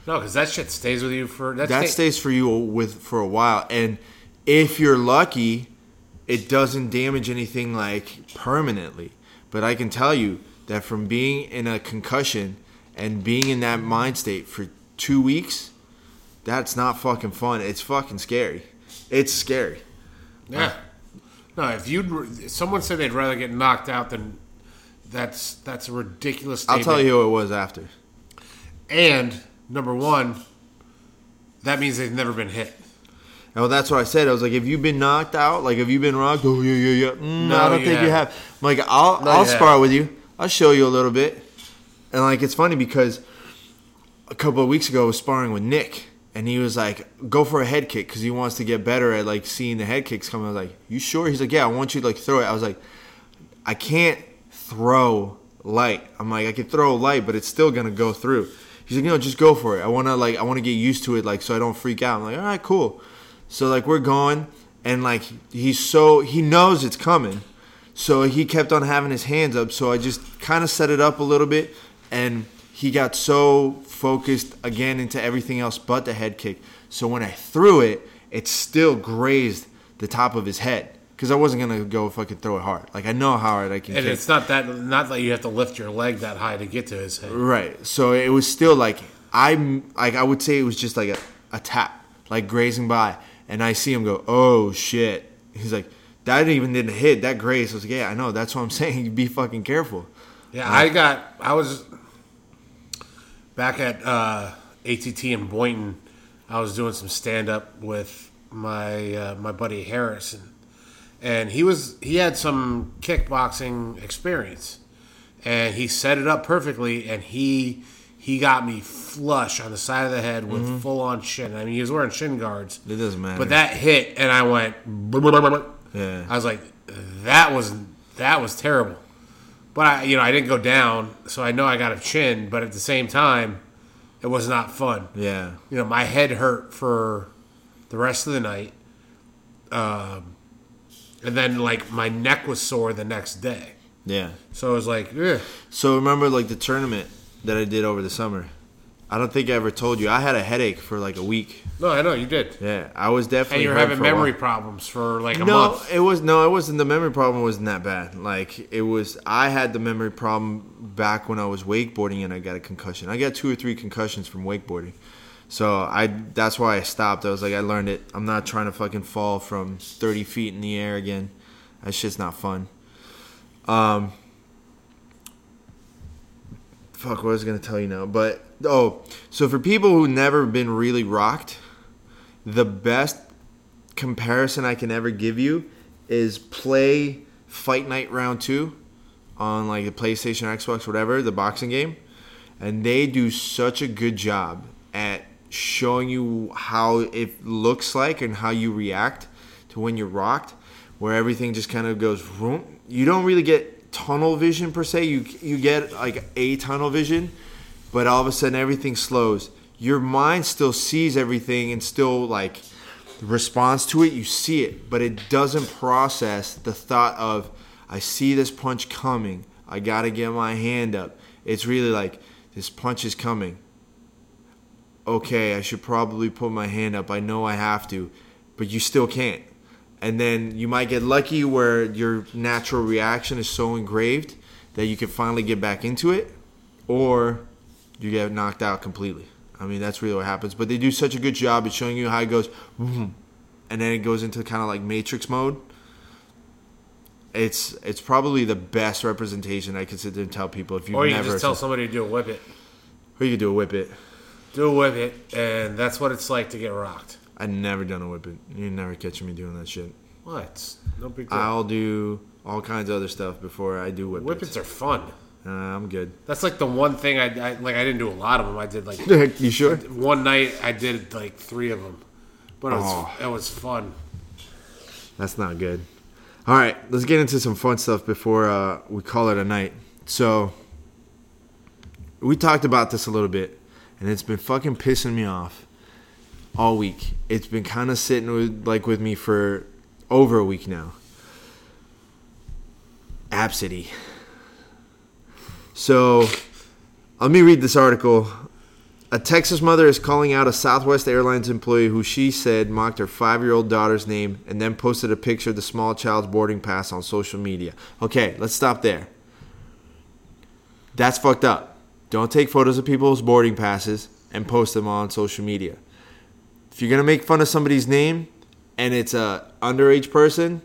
No, because that shit stays with you for... That stays for you for a while. And if you're lucky, it doesn't damage anything like permanently. But I can tell you that from being in a concussion and being in that mind state for 2 weeks, that's not fucking fun. It's fucking scary. It's scary. Yeah. No, if someone said they'd rather get knocked out than that's a ridiculous statement. I'll tell you who it was after. And number one, that means they've never been hit. Well, that's what I said. I was like, have you been knocked out? Like, have you been rocked? Oh, yeah. No, I don't think you have. I'm like, I'll spar with you. I'll show you a little bit. And, like, it's funny because a couple of weeks ago I was sparring with Nick. And he was like, go for a head kick because he wants to get better at, like, seeing the head kicks coming. I was like, you sure? He's like, yeah, I want you to, like, throw it. I was like, I can't throw light. I'm like, I can throw light, but it's still going to go through. He's like, no, just go for it. I want to get used to it, like, so I don't freak out. I'm like, all right, cool. So, like, we're going, and, like, he knows it's coming. So he kept on having his hands up. So I just kind of set it up a little bit, and he got so focused again into everything else but the head kick. So when I threw it, it still grazed the top of his head because I wasn't going to go fucking throw it hard. Like, I know how hard I can kick. And it's not like you have to lift your leg that high to get to his head. Right. So it was still, like, I would say it was just, like, a tap, like, grazing by. And I see him go, oh, shit. He's like, that even didn't hit. That grazed. I was like, yeah, I know. That's what I'm saying. Be fucking careful. Yeah, I was back at ATT in Boynton. I was doing some stand-up with my buddy Harrison. And he had some kickboxing experience. And he set it up perfectly. And he got me flush on the side of the head with full-on shin. I mean, he was wearing shin guards. It doesn't matter. But that hit, and I went... Yeah. I was like, that was terrible. But, I didn't go down, so I know I got a chin. But at the same time, it was not fun. Yeah. You know, my head hurt for the rest of the night. And then, like, my neck was sore the next day. Yeah. So it was like, ugh. So remember, like, the tournament that I did over the summer. I don't think I ever told you. I had a headache for like a week. No, I know you did. Yeah, I was definitely. And you were having memory problems for like a month. It wasn't. The memory problem wasn't that bad. Like it was. I had the memory problem back when I was wakeboarding and I got a concussion. I got 2 or 3 concussions from wakeboarding, so that's why I stopped. I was like, I learned it. I'm not trying to fucking fall from 30 feet in the air again. That shit's not fun. Fuck, what was I going to tell you now? But, so for people who never been really rocked, the best comparison I can ever give you is play Fight Night Round 2 on, like, the PlayStation or Xbox, whatever, the boxing game. And they do such a good job at showing you how it looks like and how you react to when you're rocked, where everything just kind of goes, vroom. You don't really get tunnel vision per se. You get like a tunnel vision, but all of a sudden everything slows. Your mind still sees everything and still like responds to it. You see it, but it doesn't process the thought of, I see this punch coming. I gotta get my hand up. It's really like, this punch is coming. Okay, I should probably put my hand up. I know I have to, but you still can't. And then you might get lucky where your natural reaction is so engraved that you can finally get back into it, or you get knocked out completely. I mean, that's really what happens. But they do such a good job at showing you how it goes, and then it goes into kind of like Matrix mode. It's probably the best representation I can sit there and tell people. If you've or you never just tell somebody to do a whip it. Or you can do a whip it. Do a whip it, and that's what it's like to get rocked. I've never done a whip it. You're never catching me doing that shit. What? No big deal. I'll do all kinds of other stuff before I do whip it. Whippets are fun. I'm good. That's like the one thing I didn't do a lot of them. I did like you sure? One night I did like 3 of them, but it was fun. That's not good. All right, let's get into some fun stuff before we call it a night. So we talked about this a little bit, and it's been fucking pissing me off all week. It's been kind of sitting with me for over a week now. Absidy. So let me read this article. A Texas mother is calling out a Southwest Airlines employee who she said mocked her 5-year-old daughter's name and then posted a picture of the small child's boarding pass on social media. Okay, let's stop there. That's fucked up. Don't take photos of people's boarding passes and post them on social media. If you're going to make fun of somebody's name and it's an underage person,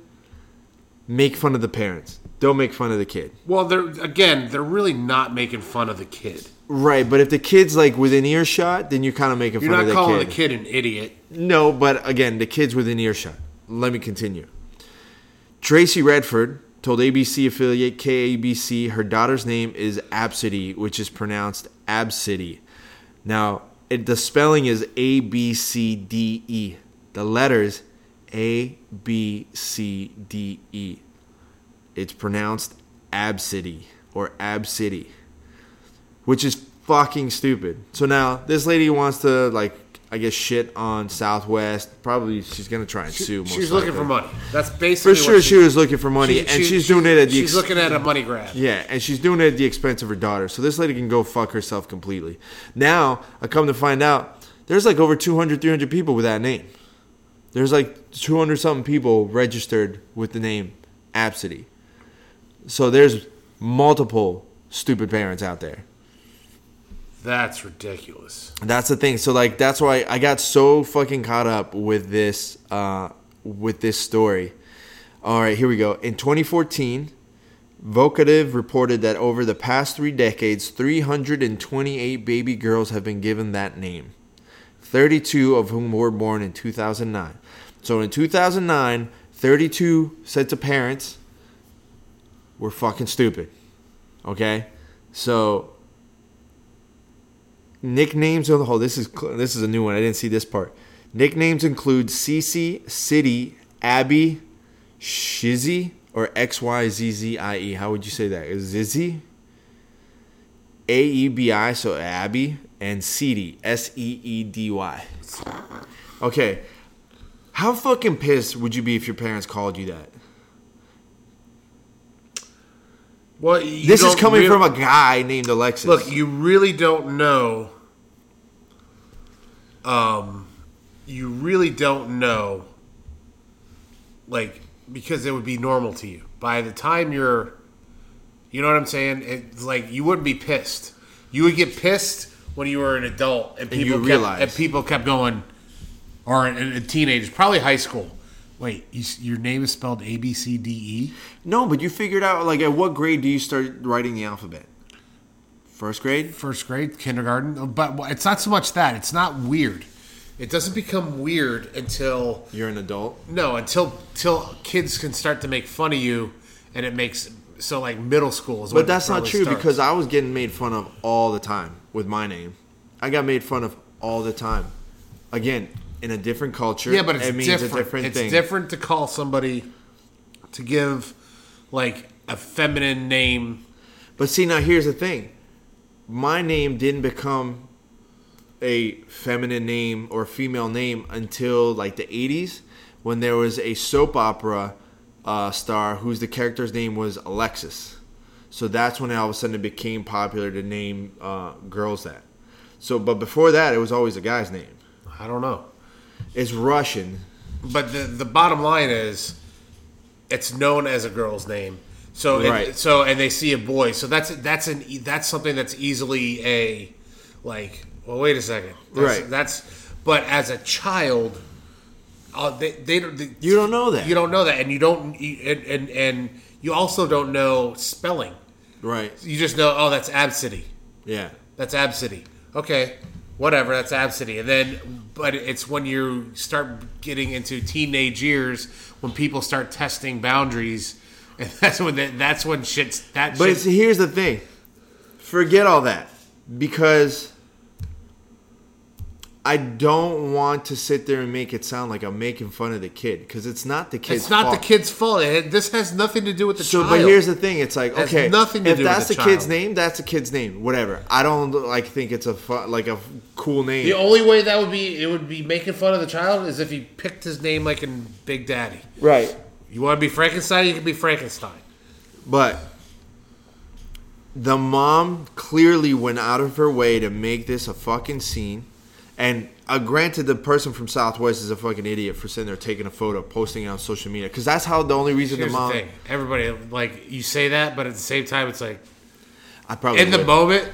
make fun of the parents. Don't make fun of the kid. Well, they're really not making fun of the kid. Right, but if the kid's like within earshot, then you're kind of making fun of the kid. You're not calling the kid an idiot. No, but again, the kid's within earshot. Let me continue. Tracy Redford told ABC affiliate KABC her daughter's name is Absidy, which is pronounced Absidy. Now, the spelling is A-B-C-D-E. The letters A-B-C-D-E. It's pronounced Absidy or Absidy. Which is fucking stupid. So now this lady wants to, shit on Southwest. Probably she's going to try and sue. She's looking for money. That's basically for sure. She was looking for money, and she's doing it at the. She's looking at a money grab. Yeah, and she's doing it at the expense of her daughter. So this lady can go fuck herself completely. Now I come to find out there's like over 200, 300 people with that name. There's like 200 something people registered with the name Absidy. So there's multiple stupid parents out there. That's ridiculous. That's the thing. So, that's why I got so fucking caught up with this story. All right, here we go. In 2014, Vocative reported that over the past 3 decades, 328 baby girls have been given that name, 32 of whom were born in 2009. So, in 2009, 32 sets of parents were fucking stupid. Okay? So... nicknames on the whole. This is a new one. I didn't see this part. Nicknames include Cece, City, Abby, Shizzy, or XYZZIE. How would you say that? Zizzy, AEBI, so Abby, and Seedy, SEEDY. Okay. How fucking pissed would you be if your parents called you that? Well, this is coming from a guy named Alexis. Look, you really don't know. You really don't know. Because it would be normal to you. By the time you're, you know what I'm saying? It's you wouldn't be pissed. You would get pissed when you were an adult, and people kept going, or a teenager, probably high school. Wait, your name is spelled A-B-C-D-E? No, but you figured out, at what grade do you start writing the alphabet? First grade, kindergarten. But it's not so much that. It's not weird. It doesn't become weird until... you're an adult? No, until kids can start to make fun of you, and it makes... so, middle school is when it starts. But that's not true, because I was getting made fun of all the time with my name. I got made fun of all the time. Again... in a different culture, yeah, but it's a different thing. It's different to call somebody, to give a feminine name. But see, now here's the thing: my name didn't become a feminine name or female name until the '80s, when there was a soap opera star whose the character's name was Alexis. So that's when all of a sudden it became popular to name girls that. So, but before that, it was always a guy's name. I don't know. It's Russian. But the bottom line is it's known as a girl's name. So right. And they see a boy. So that's something that's easily a wait a second. Right. But as a child you don't know that. You don't know that and you don't and you also don't know spelling. Right. You just know that's Absidy. Yeah. That's Absidy. Okay. whatever, that's absentee. And then, but it's when you start getting into teenage years when people start testing boundaries, and that's when shit's that. But here's the thing: forget all that, because I don't want to sit there and make it sound like I'm making fun of the kid, because it's not the kid's fault. It's not the kid's fault. This has nothing to do with the child. But here's the thing. It's like, okay, if that's the kid's name, that's the kid's name. Whatever. I don't think it's a cool name. The only way it would be making fun of the child is if he picked his name like in Big Daddy. Right. You want to be Frankenstein, you can be Frankenstein. But the mom clearly went out of her way to make this a fucking scene. And granted, the person from Southwest is a fucking idiot for sitting there taking a photo, posting it on social media. Because that's how the only reason the mom... Here's the thing. Everybody, you say that, but at the same time, it's like... I probably In would. The moment...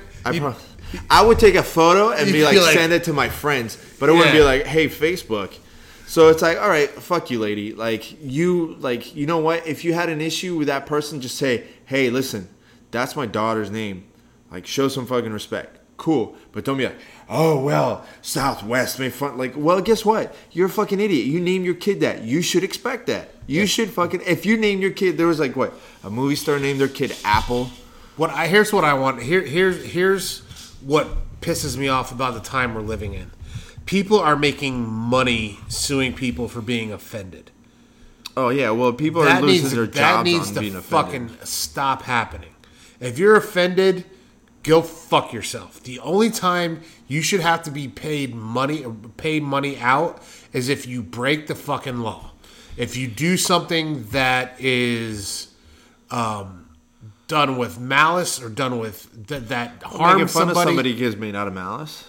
I would take a photo and be like, send it to my friends. But it wouldn't be like, hey, Facebook. So it's like, all right, fuck you, lady. You know what? If you had an issue with that person, just say, hey, listen, that's my daughter's name. Show some fucking respect. Cool. But don't be like... Oh, well, Southwest made fun. Well, guess what? You're a fucking idiot. You name your kid that. You should expect that. You should fucking... If you name your kid... There was a movie star named their kid Apple. Here's what I want. Here's what pisses me off about the time we're living in. People are making money suing people for being offended. Oh, yeah. Well, people are losing their jobs on being offended. That needs to fucking stop happening. If you're offended... Go fuck yourself. The only time you should have to be paid money out is if you break the fucking law. If you do something that is done with malice or done with that harms somebody. Making fun of somebody gives me not a malice.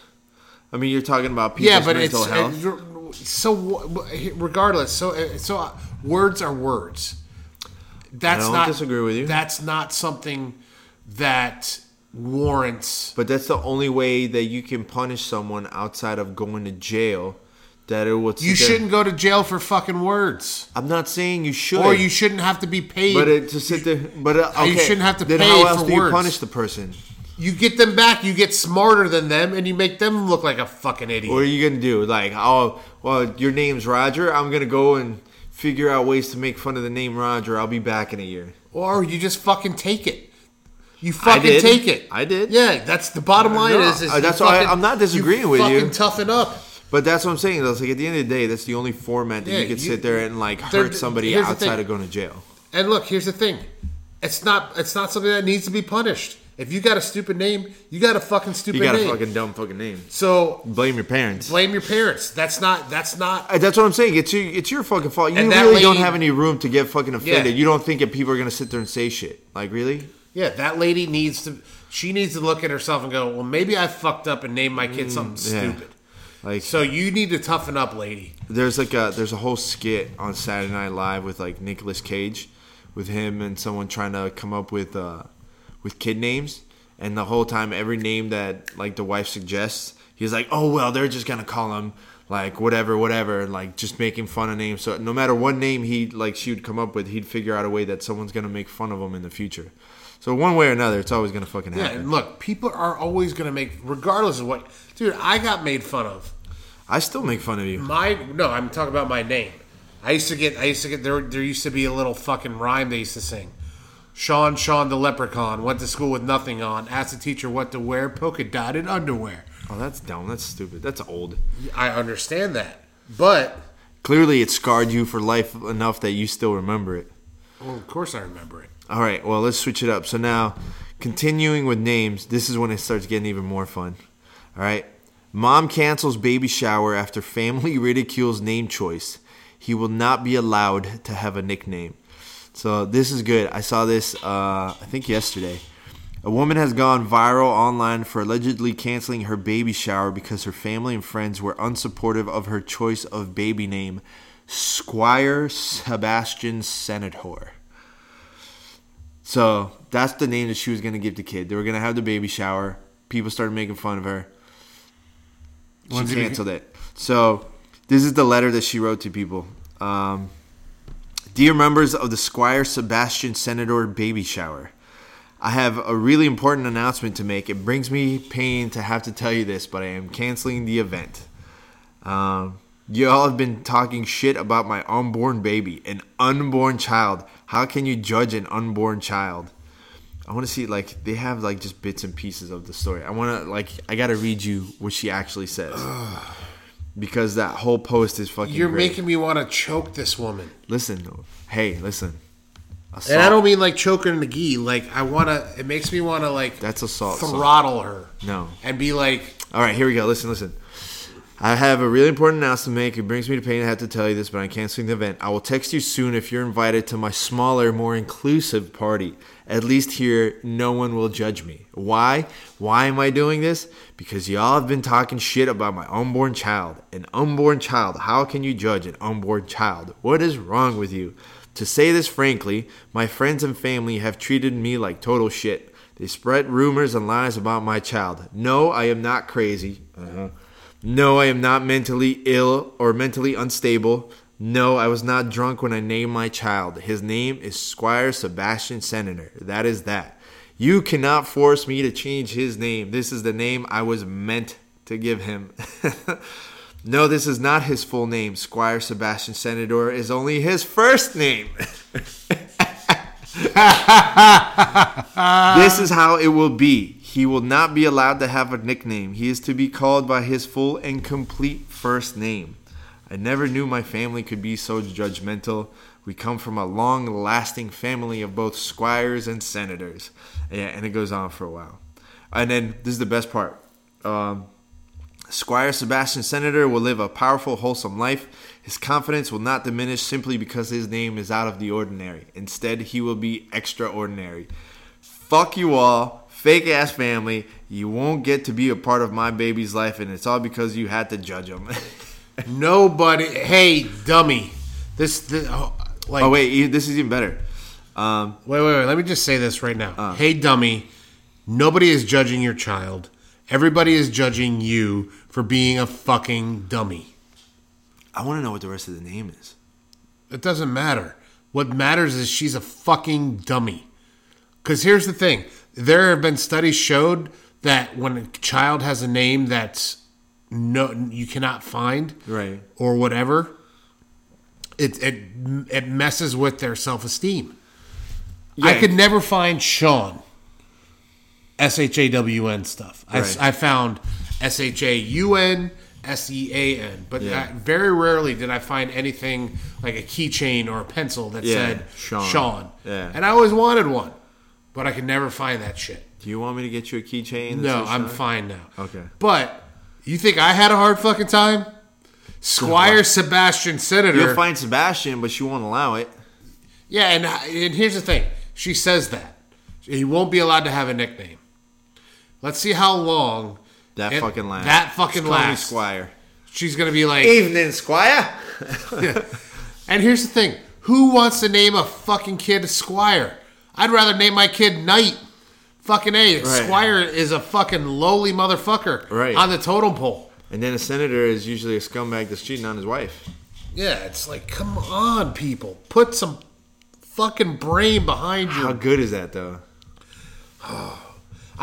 I mean, you're talking about people's mental health. So regardless, words are words. I don't disagree with you. That's not something that warrants. But that's the only way that you can punish someone outside of going to jail. You shouldn't go to jail for fucking words. I'm not saying you should. Or you shouldn't have to be paid. You shouldn't have to pay for words. Then how else do you punish the person? You get them back. You get smarter than them, and you make them look like a fucking idiot. What are you gonna do? Your name's Roger. I'm gonna go and figure out ways to make fun of the name Roger. I'll be back in a year. Or you just fucking take it. You fucking take it. I did. Yeah, that's the bottom line. That's why I'm not disagreeing with you. You fucking toughen up. But that's what I'm saying. Though, at the end of the day, that's the only format that you could sit there and hurt somebody outside of going to jail. And look, here's the thing: it's not something that needs to be punished. If you got a stupid name, you got a fucking stupid name. You got a fucking dumb fucking name. So blame your parents. That's not. That's what I'm saying. It's your fucking fault. You really don't have any room to get fucking offended. Yeah. You don't think that people are gonna sit there and say shit really. Yeah, that lady needs to look at herself and go, well, maybe I fucked up and named my kid something stupid. So you need to toughen up, lady. There's a whole skit on Saturday Night Live with Nicolas Cage, with him and someone trying to come up with kid names, and the whole time every name that the wife suggests, he's like, oh well, they're just gonna call him whatever, and just making fun of names. So no matter what name he she would come up with, he'd figure out a way that someone's gonna make fun of him in the future. So one way or another, it's always going to fucking happen. Yeah, and look, people are always going to make, regardless of what... Dude, I got made fun of. I still make fun of you. No, I'm talking about my name. I used to get there used to be a little fucking rhyme they used to sing. Sean the leprechaun, went to school with nothing on, asked the teacher what to wear, polka dotted underwear. Oh, that's dumb. That's stupid. That's old. I understand that, but... Clearly it scarred you for life enough that you still remember it. Well, of course I remember it. All right, well, let's switch it up. So now, continuing with names, this is when it starts getting even more fun. All right. Mom cancels baby shower after family ridicules name choice. He will not be allowed to have a nickname. So this is good. I saw this, I think, yesterday. A woman has gone viral online for allegedly canceling her baby shower because her family and friends were unsupportive of her choice of baby name, Squire Sebastian Senator. So that's the name that she was going to give the kid. They were going to have the baby shower. People started making fun of her. She canceled it. So this is the letter that she wrote to people. Dear members of the Squire Sebastian Senator Baby Shower, I have a really important announcement to make. It brings me pain to have to tell you this, but I am canceling the event. You all have been talking shit about my unborn baby, an unborn child. How can you judge an unborn child? I want to see, like, they have, like, just bits and pieces of the story. I want to, like, I got to read you what she actually says. Because that whole post is fucking You're making me want to choke this woman. Listen. Hey, listen. Assault. And I don't mean like choking the gi. Like, I want to, it makes me want to, like, that's assault. Throttle her. No. And be like, all right, here we go. Listen. I have a really important announcement to make. It brings me to pain. I have to tell you this, but I'm canceling the event. I will text you soon if you're invited to my smaller, more inclusive party. At least here, no one will judge me. Why? Why am I doing this? Because y'all have been talking shit about my unborn child. An unborn child. How can you judge an unborn child? What is wrong with you? To say this frankly, my friends and family have treated me like total shit. They spread rumors and lies about my child. No, I am not crazy. No, I am not mentally ill or mentally unstable. No, I was not drunk when I named my child. His name is Squire Sebastian Senator. That is that. You cannot force me to change his name. This is the name I was meant to give him. No, this is not his full name. Squire Sebastian Senator is only his first name. This is how it will be. He will not be allowed to have a nickname. He is to be called by his full and complete first name. I never knew my family could be so judgmental. We come from a long-lasting family of both squires and senators. Yeah, and it goes on for a while. And then, this is the best part. Squire Sebastian Senator will live a powerful, wholesome life. His confidence will not diminish simply because his name is out of the ordinary. Instead, he will be extraordinary. Fuck you all. Fake ass family, you won't get to be a part of my baby's life, and it's all because you had to judge him. Nobody, hey dummy, this is even better. Wait. Let me just say this right now. Hey dummy, nobody is judging your child. Everybody is judging you for being a fucking dummy. I want to know what the rest of the name is. It doesn't matter. What matters is she's a fucking dummy. Because here's the thing. There have been studies showed that when a child has a name that's you cannot find, right, or whatever, it messes with their self-esteem. Yeah. I could never find Sean, S-H-A-W-N stuff. Right. I found S-H-A-U-N, S-E-A-N, but very rarely did I find anything like a keychain or a pencil that said Sean. Yeah. And I always wanted one. But I could never find that shit. Do you want me to get you a keychain? No, I'm fine now. Okay. But you think I had a hard fucking time? Squire Sebastian Senator. You'll find Sebastian, but she won't allow it. Yeah, and here's the thing. She says that. He won't be allowed to have a nickname. Let's see how long That fucking lasts. Squire. She's going to be like... Evening, Squire. Yeah. And here's the thing. Who wants to name a fucking kid a Squire? I'd rather name my kid Knight. Fucking A. Right. Squire is a fucking lowly motherfucker on the totem pole. And then a senator is usually a scumbag that's cheating on his wife. Yeah, it's like, come on, people. Put some fucking brain behind you. How good is that, though? I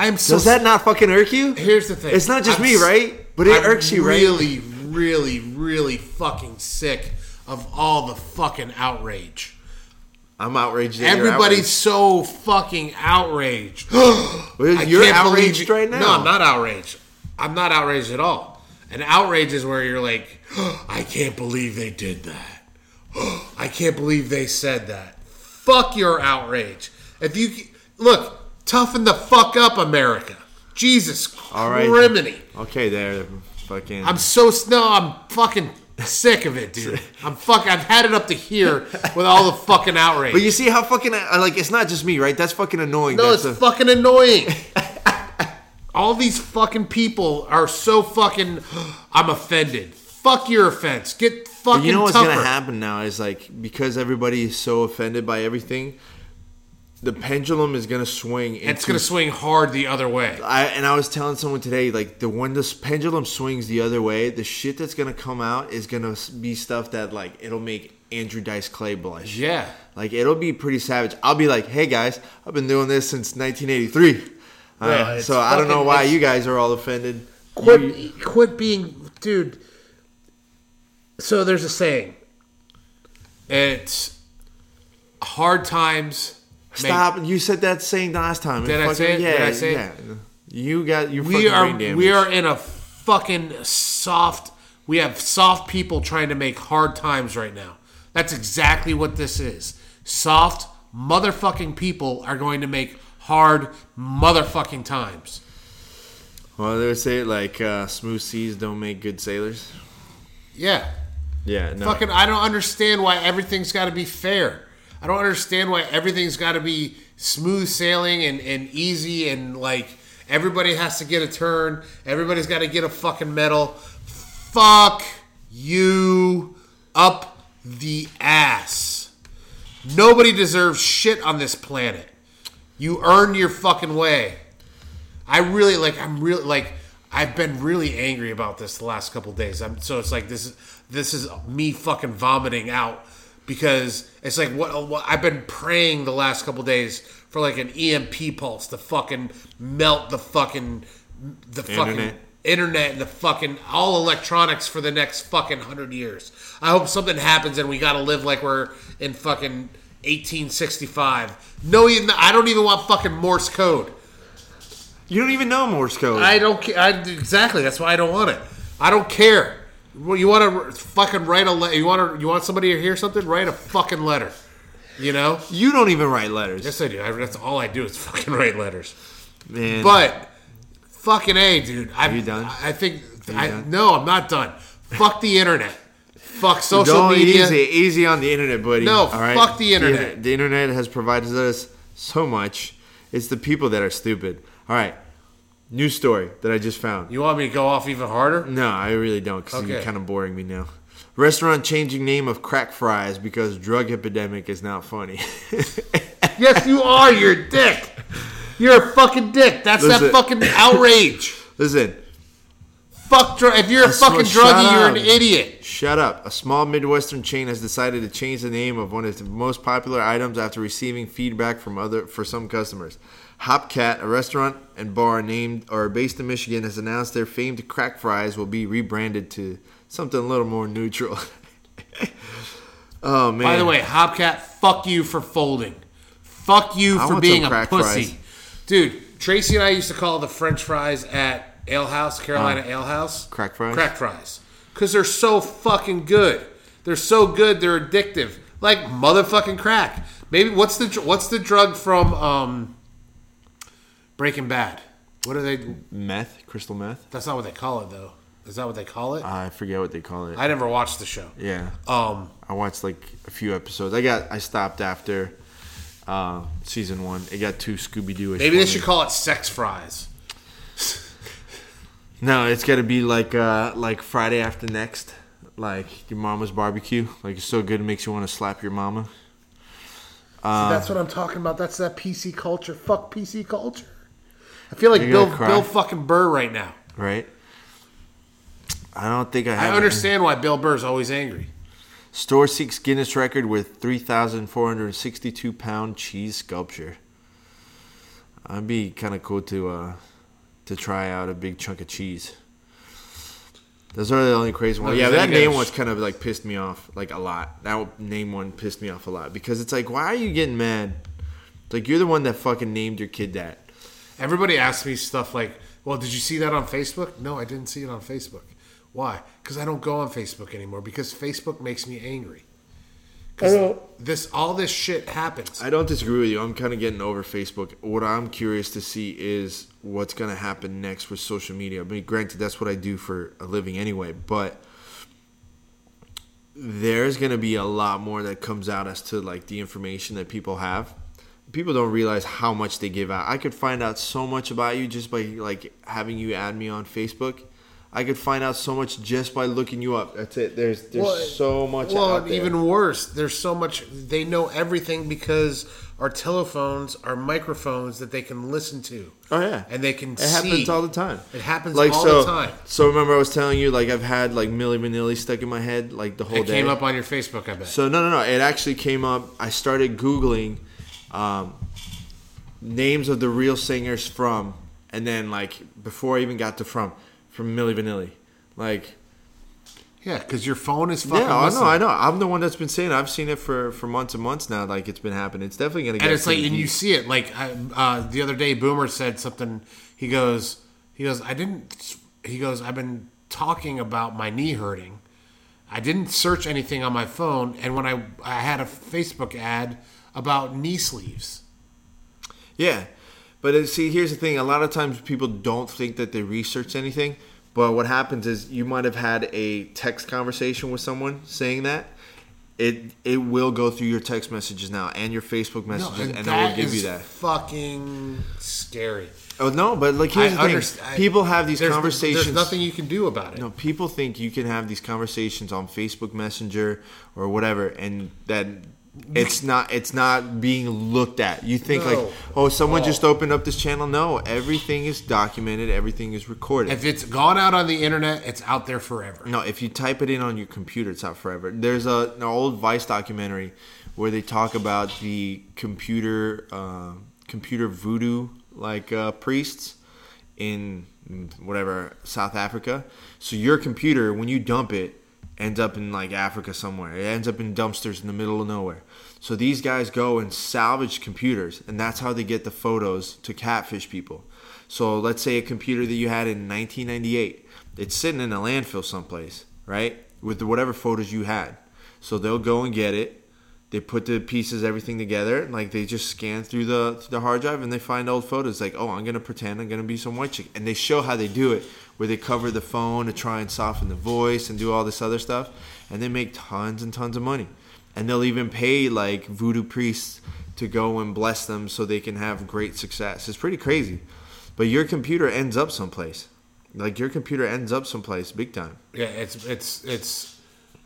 am so... Does that not fucking irk you? Here's the thing. It's not just me, right? But it irks you, right? I'm really, really, really fucking sick of all the fucking outrage. I'm outraged. Everybody's so fucking outraged. You're outraged right now. No, I'm not outraged. I'm not outraged at all. And outrage is where you're like, I can't believe they did that. I can't believe they said that. Fuck your outrage. If you look, toughen the fuck up, America. Jesus criminy. Okay, there, fucking. I'm fucking. Sick of it, dude. I've had it up to here with all the fucking outrage. But you see how fucking like it's not just me, right? That's fucking annoying. No, it's fucking annoying. All these fucking people are so fucking. I'm offended. Fuck your offense. Get fucking. But you know what's gonna happen now is like because everybody is so offended by everything, the pendulum is gonna swing. It's gonna swing hard the other way. I was telling someone today, like when this pendulum swings the other way, the shit that's gonna come out is gonna be stuff that like it'll make Andrew Dice Clay Bush. Yeah. Like, it'll be pretty savage. I'll be like, hey, guys, I've been doing this since 1983. Yeah, so I don't know why you guys are all offended. Quit being... Dude, so there's a saying. It's hard times... Stop. You said that saying last time. Did I say it? Yeah, You fucking brain damage. We are in a fucking soft... We have soft people trying to make hard times right now. That's exactly what this is. Soft motherfucking people are going to make hard motherfucking times. Well, they would say it like smooth seas don't make good sailors. Yeah. Yeah, no. Fucking, I don't understand why everything's got to be fair. I don't understand why everything's got to be smooth sailing and easy and like everybody has to get a turn. Everybody's got to get a fucking medal. Fuck you up the ass. Nobody deserves shit on this planet. You earned your fucking way. I've been really angry about this the last couple of days. So it's like this is me fucking vomiting out because it's like what I've been praying the last couple of days for like an EMP pulse to fucking melt the fucking internet and the fucking all electronics for the next fucking 100 years. I hope something happens and we gotta live like we're in fucking 1865. No, I don't even want fucking Morse code. You don't even know Morse code. I don't care. Exactly. That's why I don't want it. I don't care. You want to fucking write a letter? You want somebody to hear something? Write a fucking letter. You know? You don't even write letters. Yes, I do. That's all I do is fucking write letters. Man. But. Fucking A, dude. Are you done? No, I'm not done. Fuck the internet. Fuck social media. Easy on the internet, buddy. No, all right? Fuck the internet. The internet has provided us so much. It's the people that are stupid. All right. New story that I just found. You want me to go off even harder? No, I really don't because you're kind of boring me now. Restaurant changing name of crack fries because drug epidemic is not funny. Yes, you are. You're a dick. You're a fucking dick. That's Listen. That fucking outrage. Listen. Fuck drug. If you're a fucking druggie, you're an idiot. Shut up. A small Midwestern chain has decided to change the name of one of its most popular items after receiving feedback from some customers. Hopcat, a restaurant and bar based in Michigan, has announced their famed crack fries will be rebranded to something a little more neutral. Oh man. By the way, Hopcat, fuck you for folding. Fuck you for being a pussy. Fries. Dude, Tracy and I used to call the French fries at Carolina Ale House. Crack fries? Crack fries. Because they're so fucking good. They're so good, they're addictive. Like motherfucking crack. Maybe, what's the drug from Breaking Bad? What are they? Meth? Crystal meth? That's not what they call it, though. Is that what they call it? I forget what they call it. I never watched the show. Yeah. I watched like a few episodes. I stopped after... season 1. It got too Scooby-Doo-ish. Maybe they should call it sex fries. No, it's got to be like Friday after next. Like your mama's barbecue. Like it's so good it makes you want to slap your mama. See, that's what I'm talking about. That's that PC culture. Fuck PC culture. I feel like Bill fucking Burr right now. Right? I don't think I understand why Bill Burr's always angry. Store seeks Guinness record with 3,462-pound cheese sculpture. I'd be kind of cool to try out a big chunk of cheese. Those are the only crazy ones. Yeah, that name one's kind of like pissed me off like a lot. That name one pissed me off a lot because it's like, why are you getting mad? It's like you're the one that fucking named your kid that. Everybody asks me stuff like, "Well, did you see that on Facebook?" No, I didn't see it on Facebook. Why? Because I don't go on Facebook anymore. Because Facebook makes me angry. Because all this shit happens. I don't disagree with you. I'm kind of getting over Facebook. What I'm curious to see is what's going to happen next with social media. I mean, granted, that's what I do for a living anyway. But there's going to be a lot more that comes out as to like the information that people have. People don't realize how much they give out. I could find out so much about you just by like having you add me on Facebook. I could find out so much just by looking you up. That's it. There's so much out there. Even worse, there's so much. They know everything because our telephones are microphones that they can listen to. Oh, yeah. And they can see. It happens all the time. It happens all the time. So remember I was telling you, like, I've had, like, Milli Vanilli stuck in my head, like, the whole day. It came up on your Facebook, I bet. So, no. It actually came up. I started Googling names of the real singers from, and then, like, before I even got to from Milli Vanilli. Like... Yeah, because your phone is fucking listening. I know. I'm the one that's been saying it. I've seen it for months and months now. Like, it's been happening. It's definitely going to get... And it's like, and you see it. Like, the other day, Boomer said something. He goes, I've been talking about my knee hurting. I didn't search anything on my phone. And when I had a Facebook ad about knee sleeves. Yeah. But see, here's the thing. A lot of times people don't think that they research anything. But what happens is you might have had a text conversation with someone saying that. It will go through your text messages now and your Facebook messages, and it will give you that. Fucking scary. Oh, no, but like here's the thing. People have these conversations. There's nothing you can do about it. No, people think you can have these conversations on Facebook Messenger or whatever, and that... It's not being looked at. You think someone just opened up this channel. No, everything is documented. Everything is recorded. If it's gone out on the internet, it's out there forever. No, if you type it in on your computer, it's out forever. There's an old Vice documentary where they talk about the computer voodoo priests in whatever South Africa. So your computer, when you dump it, ends up in like Africa somewhere. It ends up in dumpsters in the middle of nowhere. So these guys go and salvage computers, and that's how they get the photos to catfish people. So let's say a computer that you had in 1998, it's sitting in a landfill someplace, right? With whatever photos you had. So they'll go and get it. They put the pieces, everything together. Like they just scan through the hard drive and they find old photos. Like, oh, I'm going to pretend I'm going to be some white chick. And they show how they do it, where they cover the phone to try and soften the voice and do all this other stuff. And they make tons and tons of money. And they'll even pay like voodoo priests to go and bless them so they can have great success. It's pretty crazy. But your computer ends up someplace. Like your computer ends up someplace big time. Yeah, it's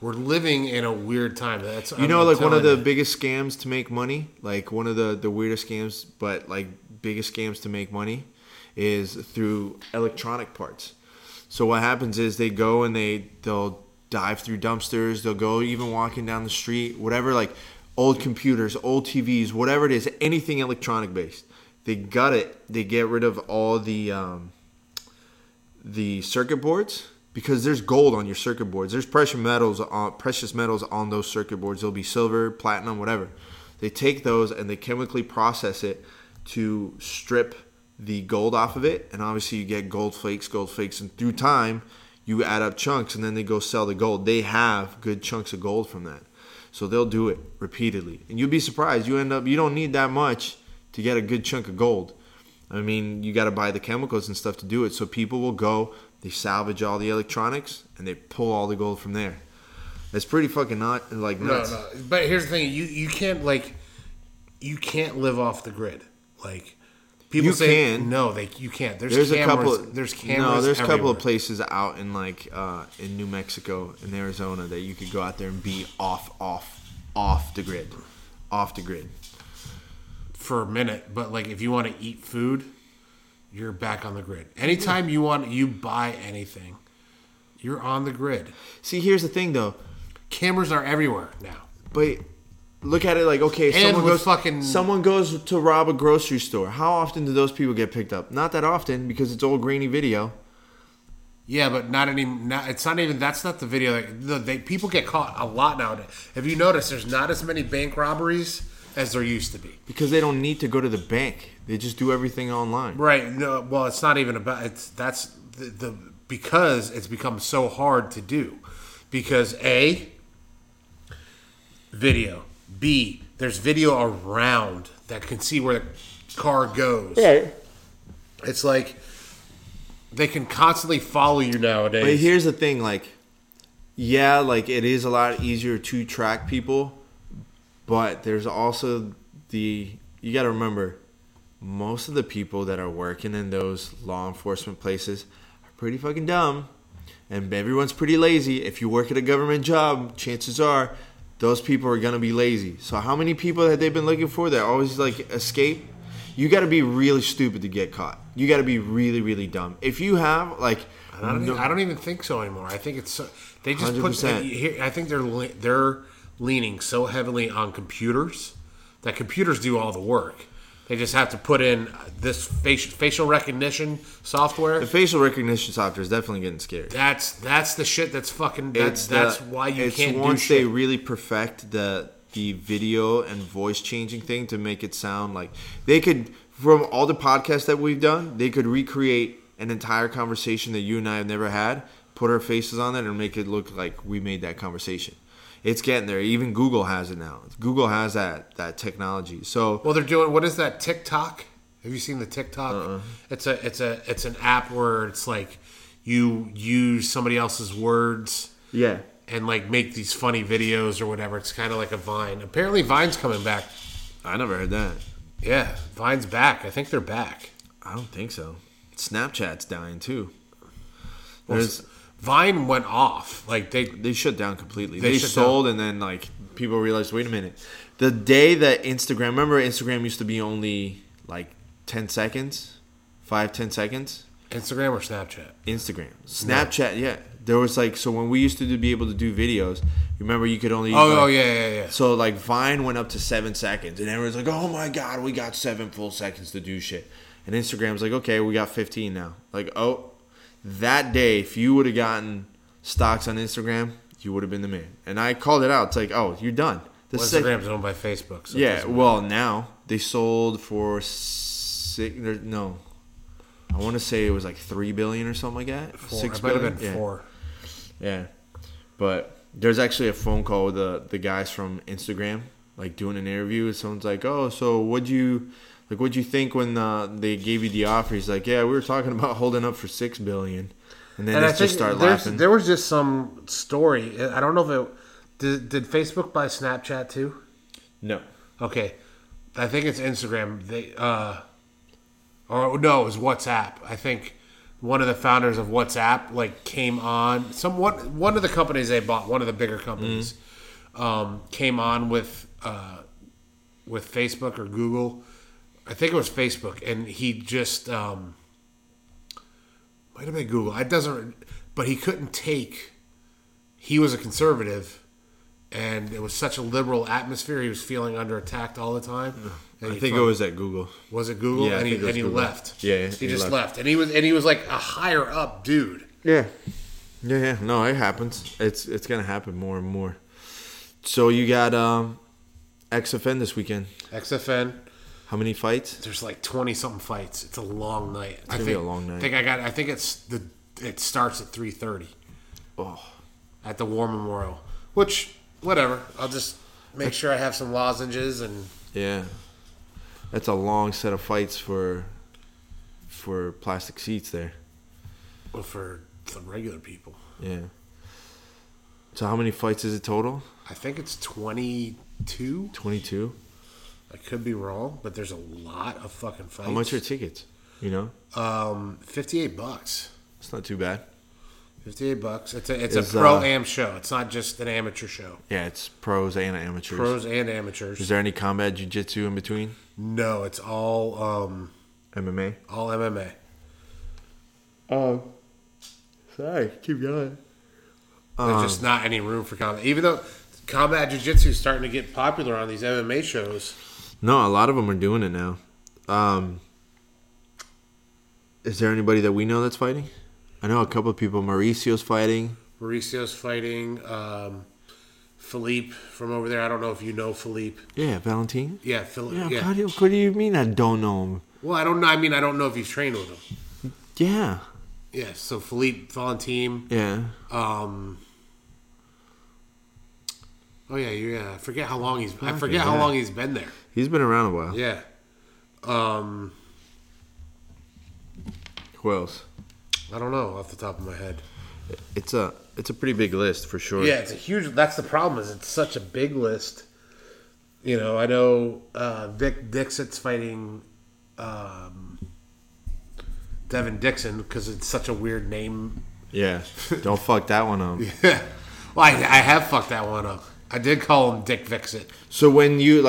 we're living in a weird time. That's one of the biggest scams to make money, like one of the weirdest scams, but like biggest scams to make money is through electronic parts. So what happens is they go and they'll dive through dumpsters. They'll go even walking down the street, whatever, like old computers, old TVs, whatever it is, anything electronic based. They gut it. They get rid of all the circuit boards. Because there's gold on your circuit boards. There's precious metals on those circuit boards. They'll be silver, platinum, whatever. They take those and they chemically process it to strip the gold off of it. And obviously you get gold flakes. And through time, you add up chunks and then they go sell the gold. They have good chunks of gold from that. So they'll do it repeatedly. And you'll be surprised. You don't need that much to get a good chunk of gold. I mean, you got to buy the chemicals and stuff to do it. So people will go... They salvage all the electronics and they pull all the gold from there. That's pretty fucking nuts. No. But here's the thing: you can't live off the grid. Like people you can't. There's cameras, there's cameras. No, there's a couple of places out in in New Mexico and Arizona that you could go out there and be off the grid for a minute. But like if you want to eat food. You're back on the grid. Anytime you buy anything, you're on the grid. See, here's the thing, though. Cameras are everywhere now. But look at it like, okay, someone goes to rob a grocery store. How often do those people get picked up? Not that often because it's old grainy video. Yeah, but that's not the video. People get caught a lot nowadays. Have you noticed there's not as many bank robberies as there used to be? Because they don't need to go to the bank. They just do everything online. Right. No, well, it's not even about because it's become so hard to do. Because A, video. B, there's video around that can see where the car goes. Yeah. It's like they can constantly follow you nowadays. But here's the thing, it is a lot easier to track people. But there's also you got to remember, most of the people that are working in those law enforcement places are pretty fucking dumb. And everyone's pretty lazy. If you work at a government job, chances are those people are going to be lazy. So how many people have they been looking for that always like escape? You got to be really stupid to get caught. You got to be really, really dumb. If you have like... I don't even think so anymore. I think it's... They just 100%. I think they're leaning so heavily on computers that computers do all the work. They just have to put in this facial recognition software. The facial recognition software is definitely getting scary. That's the shit that's fucking... That's why you can't do shit. Once they really perfect the video and voice changing thing to make it sound like... They could, from all the podcasts that we've done, they could recreate an entire conversation that you and I have never had, put our faces on it, and make it look like we made that conversation. It's getting there. Even Google has it now. Google has that technology. So well, they're doing. What is that TikTok? Have you seen the TikTok? Uh-uh. It's an app where it's like you use somebody else's words. Yeah. And like make these funny videos or whatever. It's kind of like a Vine. Apparently, Vine's coming back. I never heard that. Yeah, Vine's back. I think they're back. I don't think so. Snapchat's dying too. There's... Vine went off. Like they shut down completely. They sold down. And then like people realized, wait a minute. The day that Instagram, remember Instagram used to be only like 10 seconds? 10 seconds? Instagram or Snapchat? Instagram. Snapchat, yeah. There was like, so when we used to be able to do videos, remember you could only... Oh, yeah. So like Vine went up to 7 seconds and everyone's like, oh my God, we got 7 full seconds to do shit. And Instagram's like, okay, we got 15 now. Like, oh, that day, if you would have gotten stocks on Instagram, you would have been the man. And I called it out. It's like, oh, you're done. Well, Instagram's owned by Facebook. So yeah, well, now they sold for I want to say it was like $3 billion or something like that. $6 billion. It might have been 4. Yeah. But there's actually a phone call with the guys from Instagram, like doing an interview. And someone's like, oh, so what'd you think when they gave you the offer? He's like, yeah, we were talking about holding up for $6 billion. And then they just start laughing. There was just some story. I don't know if it... Did Facebook buy Snapchat too? No. Okay. I think it's Instagram. It was WhatsApp. I think one of the founders of WhatsApp like came on. One of the companies they bought, one of the bigger companies, came on with Facebook or Google. I think it was Facebook, and he just might have been Google. But he couldn't take. He was a conservative, and it was such a liberal atmosphere. He was feeling under attack all the time. And I think it was at Google. Was it Google? Yeah, and he left. Yeah, he just left, and he was like a higher up dude. Yeah. No, it happens. It's gonna happen more and more. So you got XFN this weekend. XFN. How many fights? There's like 20-something fights. It's a long night. I think it starts at 3:30. Oh, at the War Memorial. Which, whatever. I'll just make sure I have some lozenges and. Yeah, that's a long set of fights for plastic seats there. Well, for the regular people. Yeah. So how many fights is it total? I think it's 22. 22. I could be wrong, but there's a lot of fucking fights. How much are tickets? You know, $58. It's not too bad. $58. It's a pro-am show. It's not just an amateur show. Yeah, it's pros and amateurs. Is there any combat jiu-jitsu in between? No, it's all MMA. All MMA. Sorry, keep going. There's just not any room for combat, even though. Combat jiu-jitsu is starting to get popular on these MMA shows. No, a lot of them are doing it now. Is there anybody that we know that's fighting? I know a couple of people. Mauricio's fighting. Philippe from over there. I don't know if you know Philippe. Yeah, Valentin. Yeah, Philippe. Yeah, yeah. What do you mean I don't know him? Well, I don't know. I mean, I don't know if you've trained with him. Yeah. Yeah, so Philippe Valentin. Yeah. Oh yeah. I forget how long he's been there. He's been around a while. Yeah. Who else? I don't know off the top of my head. It's a pretty big list for sure. Yeah, it's a huge. That's the problem is it's such a big list. You know, I know Vic Dixit's fighting Devin Dixon because it's such a weird name Yeah, don't fuck that one up. Yeah. Well, I have fucked that one up. I did call him Dick Vixit. So when you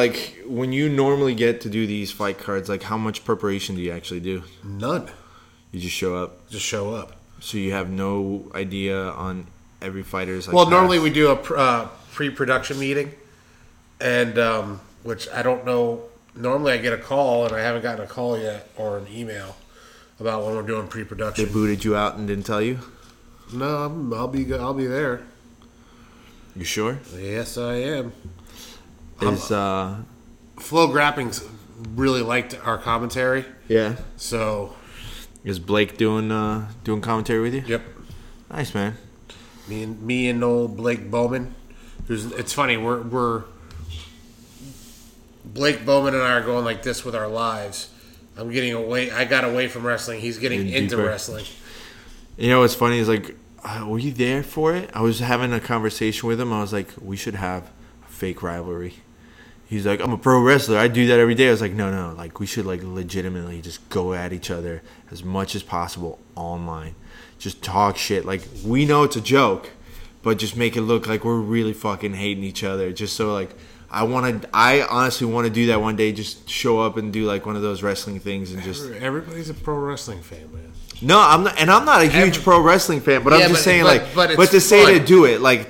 normally get to do these fight cards, like how much preparation do you actually do? None. You just show up. Just show up. So you have no idea on every fighter's. Like, well, normally we do a pre-production meeting, and which I don't know. Normally I get a call, and I haven't gotten a call yet or an email about when we're doing pre-production. They booted you out and didn't tell you? No, I'll be there. You sure? Yes, I am. Is Flo Grapping's really liked our commentary? Yeah. So is Blake doing commentary with you? Yep. Nice, man. Me and old Blake Bowman. It's funny. We're Blake Bowman and I are going like this with our lives. I'm getting away. I got away from wrestling. He's getting into wrestling. You know what's funny is like, were you there for it? I was having a conversation with him. I was like, we should have a fake rivalry. He's like, I'm a pro wrestler. I do that every day. I was like, no. Like, we should like legitimately just go at each other as much as possible online. Just talk shit. Like, we know it's a joke, but just make it look like we're really fucking hating each other. Just so like, I honestly want to do that one day. Just show up and do like one of those wrestling things and just. Everybody's a pro wrestling fan, man. No, I'm not, and I'm not a huge pro wrestling fan, but yeah, I'm just saying, to say to do it, I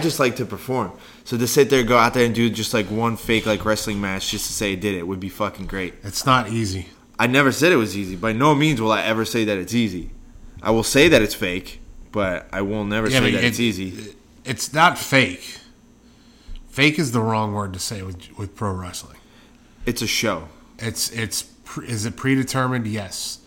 just like to perform. So to sit there, go out there, and do just like one fake like wrestling match just to say I did it would be fucking great. It's not easy. I never said it was easy. By no means will I ever say that it's easy. I will say that it's fake, but I will never say that it's easy. It's not fake. Fake is the wrong word to say with pro wrestling. It's a show. Is it predetermined? Yes.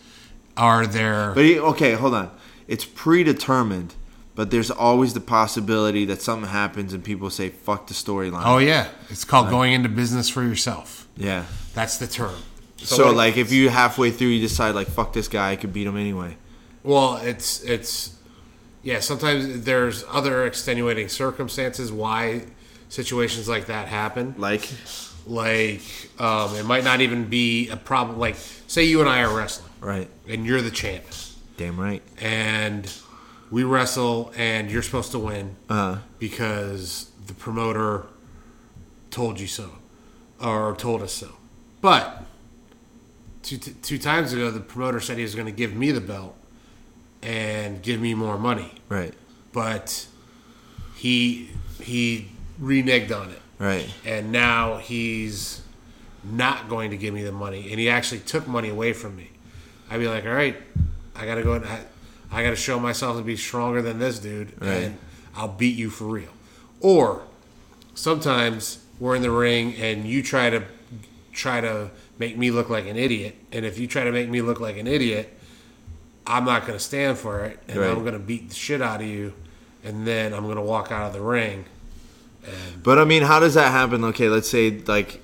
Are there... But okay, hold on. It's predetermined, but there's always the possibility that something happens and people say, fuck the storyline. Oh, yeah. It's called going into business for yourself. Yeah. That's the term. So like if you halfway through, you decide, like, fuck this guy, I could beat him anyway. Well, it's yeah, sometimes there's other extenuating circumstances why situations like that happen. Like, it might not even be a problem. Like, say you and I are wrestling. Right. And you're the champ. Damn right. And we wrestle, and you're supposed to win because the promoter told you so, or told us so. But two times ago, the promoter said he was going to give me the belt and give me more money. Right. But he reneged on it. Right. And now he's not going to give me the money, and he actually took money away from me. I'd be like, all right, I got to go and I got to show myself to be stronger than this dude, right, and I'll beat you for real. Or sometimes we're in the ring and you try to make me look like an idiot, and if you try to make me look like an idiot, I'm not going to stand for it, and right, I'm going to beat the shit out of you, and then I'm going to walk out of the ring. But, I mean, how does that happen? Okay, let's say, like,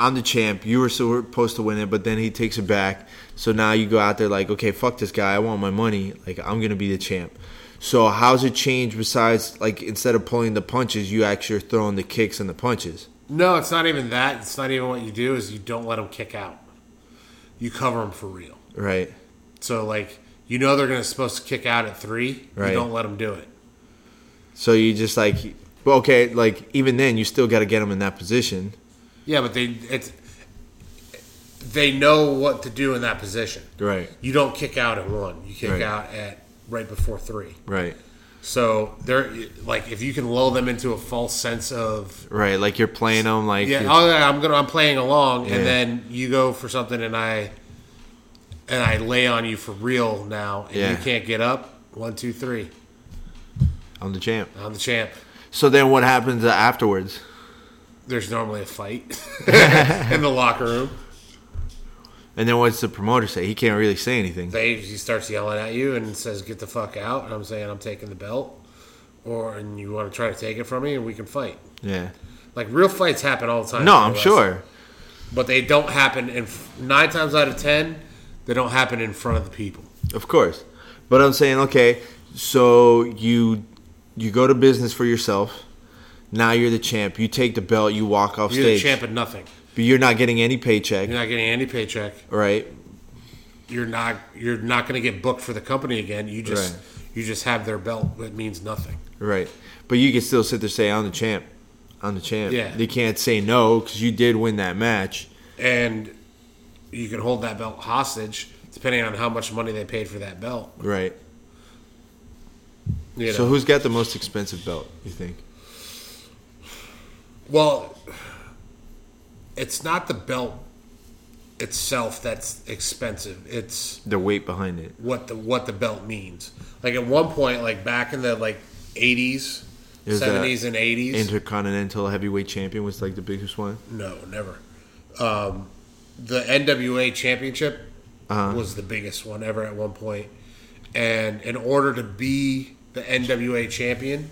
I'm the champ. You were supposed to win it, but then he takes it back. So now you go out there like, okay, fuck this guy. I want my money. Like, I'm going to be the champ. So how's it changed besides, like, instead of pulling the punches, you actually are throwing the kicks and the punches? No, it's not even that. It's not even what you do is you don't let him kick out. You cover him for real. Right. So, like, you know they're supposed to kick out at 3. Right. You don't let them do it. So you just, like, okay, like, even then you still got to get them in that position. Yeah, but they know what to do in that position. Right. You don't kick out at 1. You kick out at right before 3. Right. So they're like, if you can lull them into a false sense of like you're playing them, like I'm playing along, and then you go for something, and I lay on you for real now, and you can't get up. 1, 2, 3. I'm the champ. So then, what happens afterwards? There's normally a fight in the locker room. And then what's the promoter say? He can't really say anything. He starts yelling at you and says, get the fuck out. And I'm saying, I'm taking the belt. And you want to try to take it from me, and we can fight. Yeah. Like, real fights happen all the time. No, I'm sure. But they don't happen, 9 times out of 10, they don't happen in front of the people. Of course. But I'm saying, okay, so you go to business for yourself. Now you're the champ. You take the belt. You walk off stage. You're the champ at nothing. But you're not getting any paycheck. Right. You're not going to get booked for the company again. You just You just have their belt that means nothing. Right. But you can still sit there and say, I'm the champ. I'm the champ. Yeah. They can't say no because you did win that match. And you can hold that belt hostage depending on how much money they paid for that belt. Right. You know. So who's got the most expensive belt, you think? Well, it's not the belt itself that's expensive. It's the weight behind it. What the belt means. Like at one point, like back in the like 80s, 70s and 80s. Intercontinental heavyweight champion was like the biggest one? No, never. The NWA championship was the biggest one ever at one point. And in order to be the NWA champion,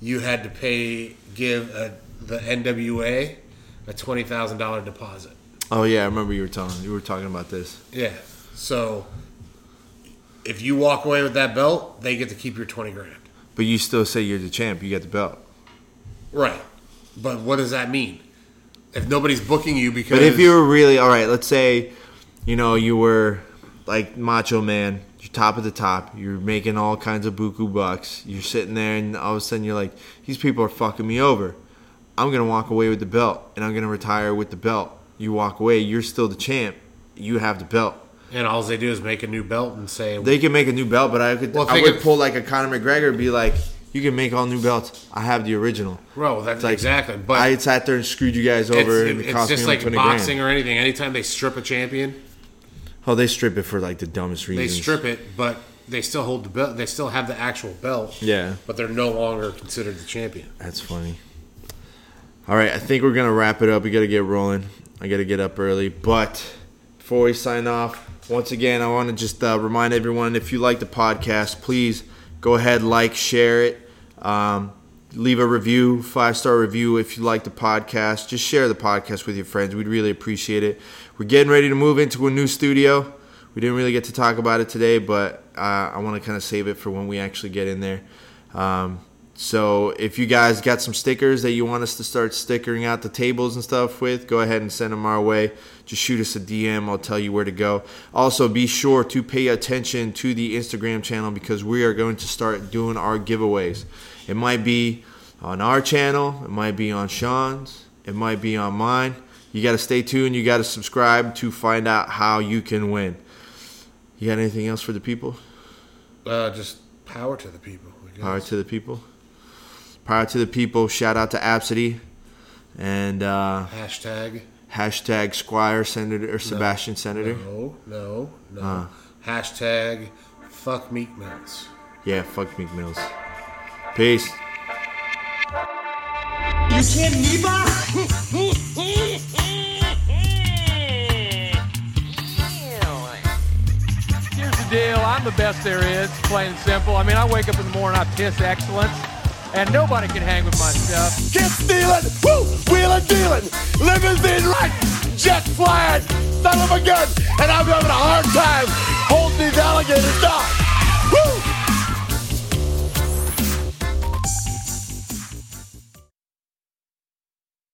you had to give the NWA a $20,000 deposit. Oh yeah, I remember you were talking about this. Yeah. So if you walk away with that belt, they get to keep your $20,000. But you still say you're the champ, you get the belt. Right. But what does that mean? If nobody's booking you because... But if you were really... All right, let's say, you know, you were like Macho Man. You're top of the top. You're making all kinds of buku bucks. You're sitting there and all of a sudden you're like, these people are fucking me over. I'm going to walk away with the belt and I'm going to retire with the belt. You walk away. You're still the champ. You have the belt. And all they do is make a new belt and say... They can make a new belt, but I would pull like a Conor McGregor and be like... You can make all new belts. I have the original. Bro, that's like, exactly. But I sat there and screwed you guys over. It's just like boxing $20,000 or anything. Anytime they strip a champion. Oh, they strip it for like the dumbest reasons. They strip it, but they still hold the belt. They still have the actual belt. Yeah. But they're no longer considered the champion. That's funny. All right, I think we're going to wrap it up. We got to get rolling. I got to get up early. But before we sign off, once again, I want to just remind everyone, if you like the podcast, please... Go ahead, like, share it, leave a review, 5-star review if you like the podcast. Just share the podcast with your friends. We'd really appreciate it. We're getting ready to move into a new studio. We didn't really get to talk about it today, but I want to kind of save it for when we actually get in there. So if you guys got some stickers that you want us to start stickering out the tables and stuff with, go ahead and send them our way. Just shoot us a DM. I'll tell you where to go. Also, be sure to pay attention to the Instagram channel because we are going to start doing our giveaways. It might be on our channel. It might be on Sean's. It might be on mine. You got to stay tuned. You got to subscribe to find out how you can win. You got anything else for the people? Just power to the people. Power to the people. Power to the people. Shout out to Absidy. And Hashtag Squire Senator or Sebastian Senator. No. Hashtag fuck Meek Mills. Yeah, fuck Meek Mills. Peace. You kidding me, Bob? Deal. I'm the best there is, plain and simple. I mean, I wake up in the morning, I piss excellence, and nobody can hang with my stuff. Get stealing, woo, wheeling, dealing, limousine right, jet flying, son of a gun, and I'm having a hard time.